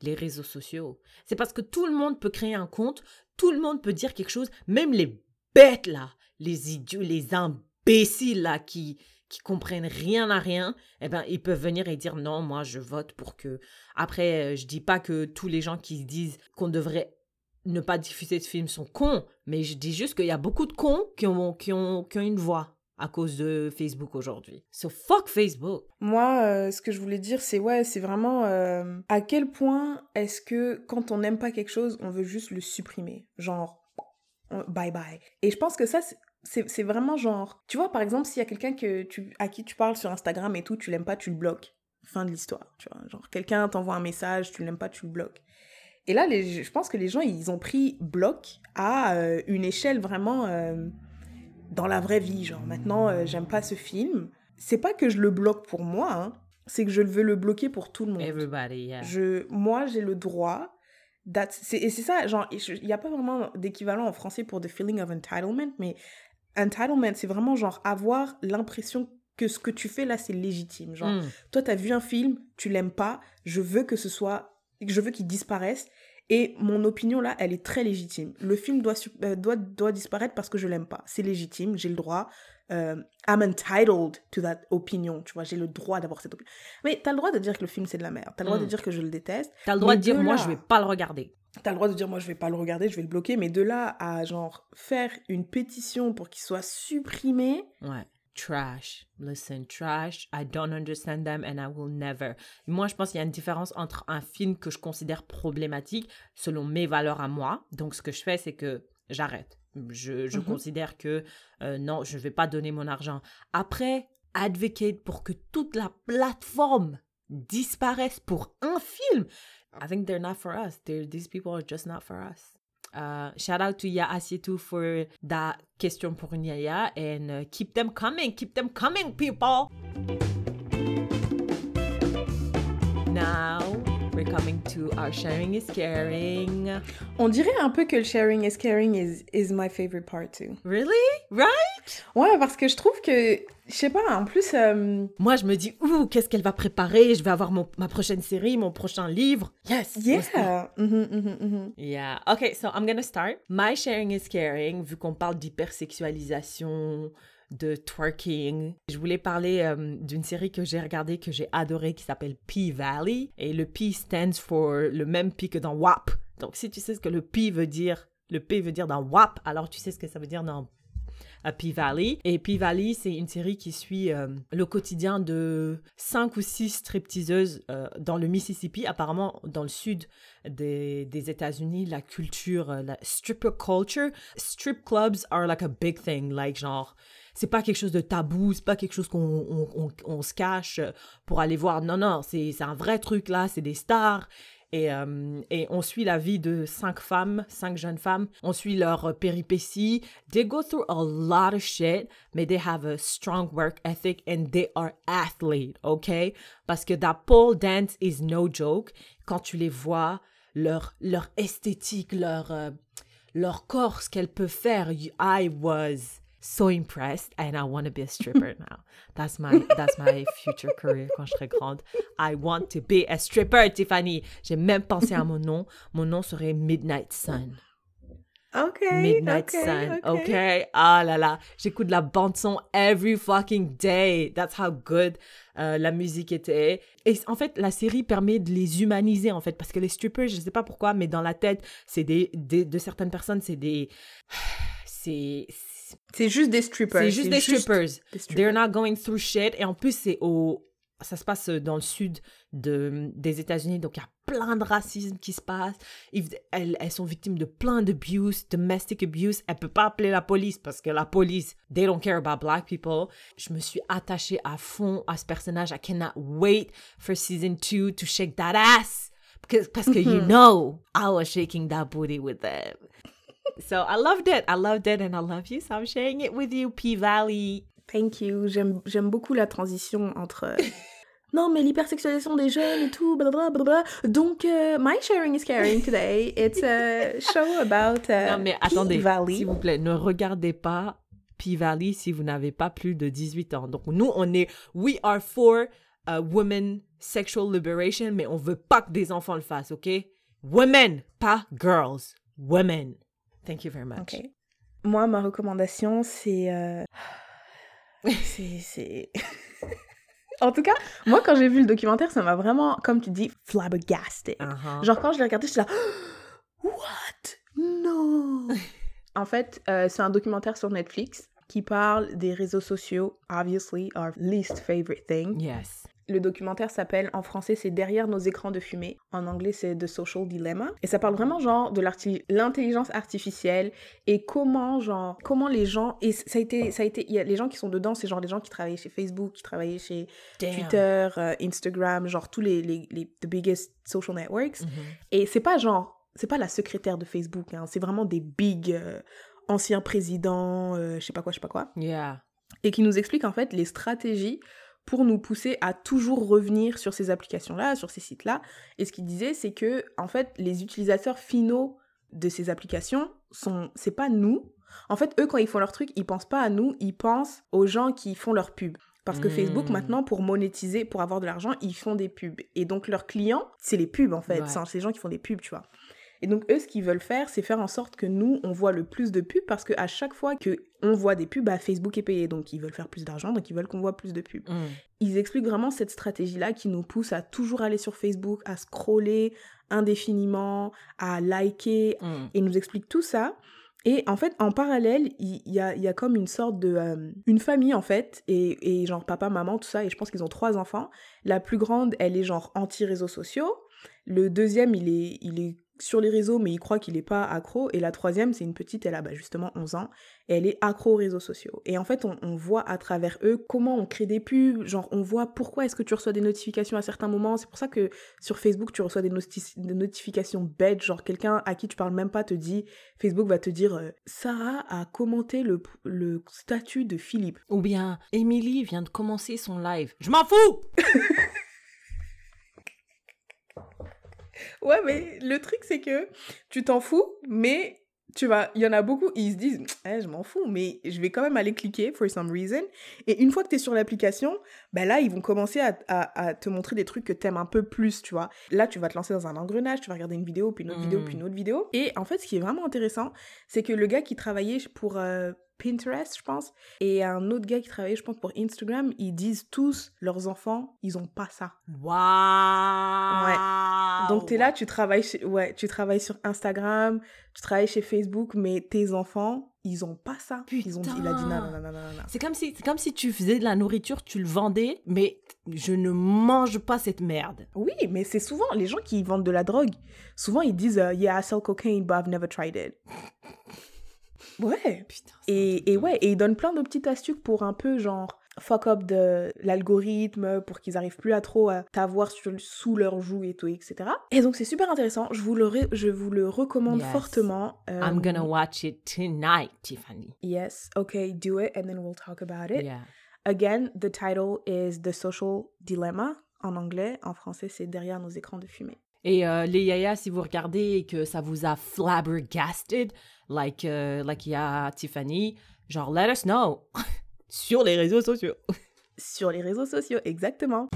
les réseaux sociaux. C'est parce que tout le monde peut créer un compte, tout le monde peut dire quelque chose, même les bêtes là, les idiots, les imbéciles là qui, qui comprennent rien à rien, eh ben, ils peuvent venir et dire non, moi je vote pour que... Après, je dis pas que tous les gens qui disent qu'on devrait ne pas diffuser de films sont cons, mais je dis juste qu'il y a beaucoup de cons qui ont, qui ont, qui ont une voix. À cause de Facebook aujourd'hui. So fuck Facebook. Moi, euh, ce que je voulais dire, c'est ouais, c'est vraiment euh, à quel point est-ce que quand on n'aime pas quelque chose, on veut juste le supprimer, genre on, bye bye. Et je pense que ça, c'est, c'est, c'est vraiment genre, tu vois, par exemple, s'il y a quelqu'un que tu, à qui tu parles sur Instagram et tout, tu l'aimes pas, tu le bloques. Fin de l'histoire, tu vois. Genre quelqu'un t'envoie un message, tu l'aimes pas, tu le bloques. Et là, les, je pense que les gens, ils ont pris bloc à euh, une échelle vraiment. Euh, Dans la vraie vie, genre maintenant, euh, j'aime pas ce film. C'est pas que je le bloque pour moi, hein, c'est que je veux le bloquer pour tout le monde. Everybody, yeah. Je, moi, j'ai le droit. C'est, et c'est ça, genre, il y a pas vraiment d'équivalent en français pour the feeling of entitlement, mais entitlement, c'est vraiment genre avoir l'impression que ce que tu fais là, c'est légitime. Genre, mm. toi, t'as vu un film, tu l'aimes pas, je veux que ce soit, je veux qu'il disparaisse. Et mon opinion, là, elle est très légitime. Le film doit, euh, doit, doit disparaître parce que je l'aime pas. C'est légitime, j'ai le droit. Euh, I'm entitled to that opinion, tu vois. J'ai le droit d'avoir cette opinion. Mais t'as le droit de dire que le film, c'est de la merde. T'as le droit mm. de dire que je le déteste. T'as le droit de dire, de là, moi, je vais pas le regarder. T'as le droit de dire, moi, je vais pas le regarder, je vais le bloquer. Mais de là à, genre, faire une pétition pour qu'il soit supprimé... Ouais. Trash. Listen, trash. I don't understand them and I will never. Moi, je pense qu'il y a une différence entre un film que je considère problématique selon mes valeurs à moi. Donc, ce que je fais, c'est que j'arrête. Je, je mm-hmm. considère que euh, non, je ne vais pas donner mon argent. Après, advocate pour que toute la plateforme disparaisse pour un film. I think they're not for us. They're, these people are just not for us. Uh, shout out to Ya Asietou for that question pour Nyaya and uh, keep them coming, keep them coming, people. Now we're coming to our sharing is caring. On dirait un peu que le sharing is caring is is my favorite part too. Really? Right? Ouais, parce que je trouve que je sais pas, en plus euh... moi je me dis ouh, qu'est-ce qu'elle va préparer, je vais avoir mon ma prochaine série, mon prochain livre. Yes. Yeah. Mm-hmm, mm-hmm, mm-hmm. Yeah. Okay, so I'm gonna start. My sharing is caring, vu qu'on parle d'hypersexualisation, de twerking. Je voulais parler euh, d'une série que j'ai regardée, que j'ai adorée, qui s'appelle P-Valley. Et le P stands for le même P que dans W A P. Donc si tu sais ce que le P veut dire, le P veut dire dans W A P, alors tu sais ce que ça veut dire dans à P-Valley. Et P-Valley, c'est une série qui suit euh, le quotidien de cinq ou six stripteaseuses euh, dans le Mississippi. Apparemment, dans le sud des, des États-Unis, la culture, la stripper culture, strip clubs are like a big thing, like genre... C'est pas quelque chose de tabou, c'est pas quelque chose qu'on on, on, on se cache pour aller voir. Non, non, c'est, c'est un vrai truc là, c'est des stars. Et, euh, et on suit la vie de cinq femmes, cinq jeunes femmes. On suit leurs péripéties. They go through a lot of shit, but they have a strong work ethic and they are athletes, okay? Parce que that pole dance is no joke. Quand tu les vois, leur, leur esthétique, leur, euh, leur corps, ce qu'elles peuvent faire, I was... so impressed and I want to be a stripper now. That's my that's my future career quand je serai grande. I want to be a stripper, Tiffany. J'ai même pensé à mon nom. Mon nom serait Midnight Sun. OK. Midnight okay, Sun. OK. okay. Ah là là, j'écoute de la bande son every fucking day. That's how good euh, la musique était. Et en fait, la série permet de les humaniser en fait parce que les strippers, je sais pas pourquoi, mais dans la tête, c'est des, des de certaines personnes, c'est des c'est, c'est C'est juste des strippers. C'est juste, c'est des, juste strippers. des strippers. They're not going through shit. Et en plus, c'est au... ça se passe dans le sud de... des États-Unis. Donc, il y a plein de racisme qui se passe. Elles, elles sont victimes de plein d'abuse, domestic abuse. Elles ne peuvent pas appeler la police parce que la police, they don't care about black people. Je me suis attachée à fond à ce personnage. I cannot wait for season two to shake that ass. Because, parce que, mm-hmm. you know, I was shaking that booty with them. So I loved it, I loved it, and I love you, so I'm sharing it with you, P-Valley. Thank you. J'aime, j'aime beaucoup la transition entre... non, mais l'hypersexualisation des jeunes et tout, blablabla. Donc, uh, my sharing is caring today. It's a show about uh, non, mais attendez, P-Valley. S'il vous plaît, ne regardez pas P-Valley si vous n'avez pas plus de dix-huit ans. Donc, nous, on est... We are for uh, women sexual liberation, mais on veut pas que des enfants le fassent, OK? Women, pas girls. Women. Thank you very much. Okay. Moi, ma recommandation, c'est... Euh... c'est... c'est... en tout cas, moi, quand j'ai vu le documentaire, ça m'a vraiment, comme tu dis, flabbergasted. Uh-huh. Genre, quand je l'ai regardé, j'étais là... What? No! En fait, euh, c'est un documentaire sur Netflix qui parle des réseaux sociaux, obviously, our least favorite thing. Yes. Le documentaire s'appelle, en français, c'est « Derrière nos écrans de fumée ». En anglais, c'est « The Social Dilemma ». Et ça parle vraiment, genre, de l'intelligence artificielle et comment, genre, comment les gens... Et ça a été... ça a été, y a les gens qui sont dedans, c'est genre les gens qui travaillaient chez Facebook, qui travaillaient chez Damn. Twitter, euh, Instagram, genre tous les, les, les « the biggest social networks mm-hmm. ». Et c'est pas, genre, c'est pas la secrétaire de Facebook, hein, c'est vraiment des big euh, anciens présidents, euh, je sais pas quoi, je sais pas quoi. Yeah. Et qui nous expliquent, en fait, les stratégies... pour nous pousser à toujours revenir sur ces applications-là, sur ces sites-là. Et ce qu'il disait, c'est que, en fait, les utilisateurs finaux de ces applications, sont, c'est pas nous. En fait, eux, quand ils font leur truc, ils pensent pas à nous, ils pensent aux gens qui font leur pub. Parce que mmh. Facebook, maintenant, pour monétiser, pour avoir de l'argent, ils font des pubs. Et donc, leurs clients, c'est les pubs, en fait. Ouais. C'est, c'est les gens qui font des pubs, tu vois. Et donc, eux, ce qu'ils veulent faire, c'est faire en sorte que nous, on voit le plus de pubs parce qu'à chaque fois qu'on voit des pubs, bah, Facebook est payé. Donc, ils veulent faire plus d'argent, donc ils veulent qu'on voit plus de pubs. Mm. Ils expliquent vraiment cette stratégie-là qui nous pousse à toujours aller sur Facebook, à scroller indéfiniment, à liker. Mm. Et ils nous expliquent tout ça. Et en fait, en parallèle, il y, y, a, y a comme une sorte de... Euh, une famille, en fait, et, et genre papa, maman, tout ça. Et je pense qu'ils ont trois enfants. La plus grande, elle est genre anti-réseaux sociaux. Le deuxième, il est... Il est sur les réseaux, mais il croit qu'il n'est pas accro. Et la troisième, c'est une petite, elle a bah, justement onze ans, et elle est accro aux réseaux sociaux. Et en fait, on, on voit à travers eux comment on crée des pubs, genre on voit pourquoi est-ce que tu reçois des notifications à certains moments. C'est pour ça que sur Facebook, tu reçois des, noti- des notifications bêtes, genre quelqu'un à qui tu parles même pas te dit, Facebook va te dire euh, « Sarah a commenté le, le statut de Philippe » ou bien « Émilie vient de commencer son live ». Je m'en fous. Ouais, mais le truc, c'est que tu t'en fous, mais tu vas... il y en a beaucoup, ils se disent eh, « je m'en fous, mais je vais quand même aller cliquer for some reason ». Et une fois que tu es sur l'application, ben là, ils vont commencer à, à, à te montrer des trucs que tu aimes un peu plus, tu vois. Là, tu vas te lancer dans un engrenage, tu vas regarder une vidéo, puis une autre mmh. vidéo, puis une autre vidéo. Et en fait, ce qui est vraiment intéressant, c'est que le gars qui travaillait pour... Euh, Pinterest, je pense, et un autre gars qui travaillait, je pense, pour Instagram, ils disent tous, leurs enfants, ils ont pas ça. Waouh! Ouais. Donc, t'es là, tu travailles, chez... ouais, tu travailles sur Instagram, tu travailles chez Facebook, mais tes enfants, ils ont pas ça. Putain. Ils ont dit, il a dit non, non, non, non, non. C'est comme si, c'est comme si tu faisais de la nourriture, tu le vendais, mais je ne mange pas cette merde. Oui, mais c'est souvent, les gens qui vendent de la drogue, souvent ils disent, uh, yeah, I sell cocaine, but I've never tried it. Ouais. Putain, et, et ouais, et ils donnent plein de petites astuces pour un peu, genre, fuck up de l'algorithme, pour qu'ils arrivent plus à trop à t'avoir sur, sous leur joue et tout, et cetera. Et donc, c'est super intéressant. Je vous le, re- je vous le recommande yes. fortement. Euh... I'm gonna watch it tonight, Tiffany. Yes, okay, do it, and then we'll talk about it. Yeah. Again, the title is The Social Dilemma, en anglais. En français, c'est Derrière nos écrans de fumée. Et euh, les yayas, si vous regardez et que ça vous a flabbergasted, like, uh, like ya Tiffany, genre, let us know. Sur les réseaux sociaux. Sur les réseaux sociaux, exactement.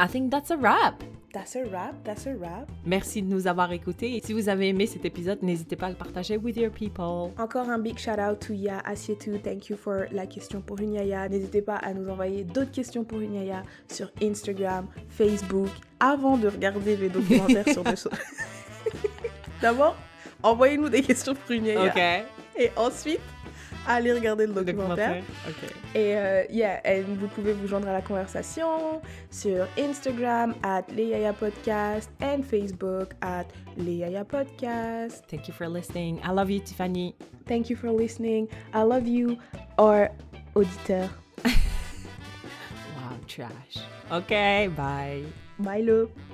I think that's a wrap. That's a wrap, that's a wrap. Merci de nous avoir écoutés. Et si vous avez aimé cet épisode, n'hésitez pas à le partager with your people. Encore un big shout-out to Ya Asietu. Thank you for la question pour une yaya. N'hésitez pas à nous envoyer d'autres questions pour une yaya sur Instagram, Facebook, avant de regarder les documentaires sur le... D'abord, envoyez-nous des questions pour une yaya. OK. Et ensuite... allez regarder le documentaire. Okay. Et, euh, yeah, et vous pouvez vous joindre à la conversation sur Instagram at lesyayapodcast and Facebook at lesyayapodcast. Thank you for listening. I love you, Tiffany. Thank you for listening. I love you, our auditeur. Wow, trash. Okay, bye. Bye, love.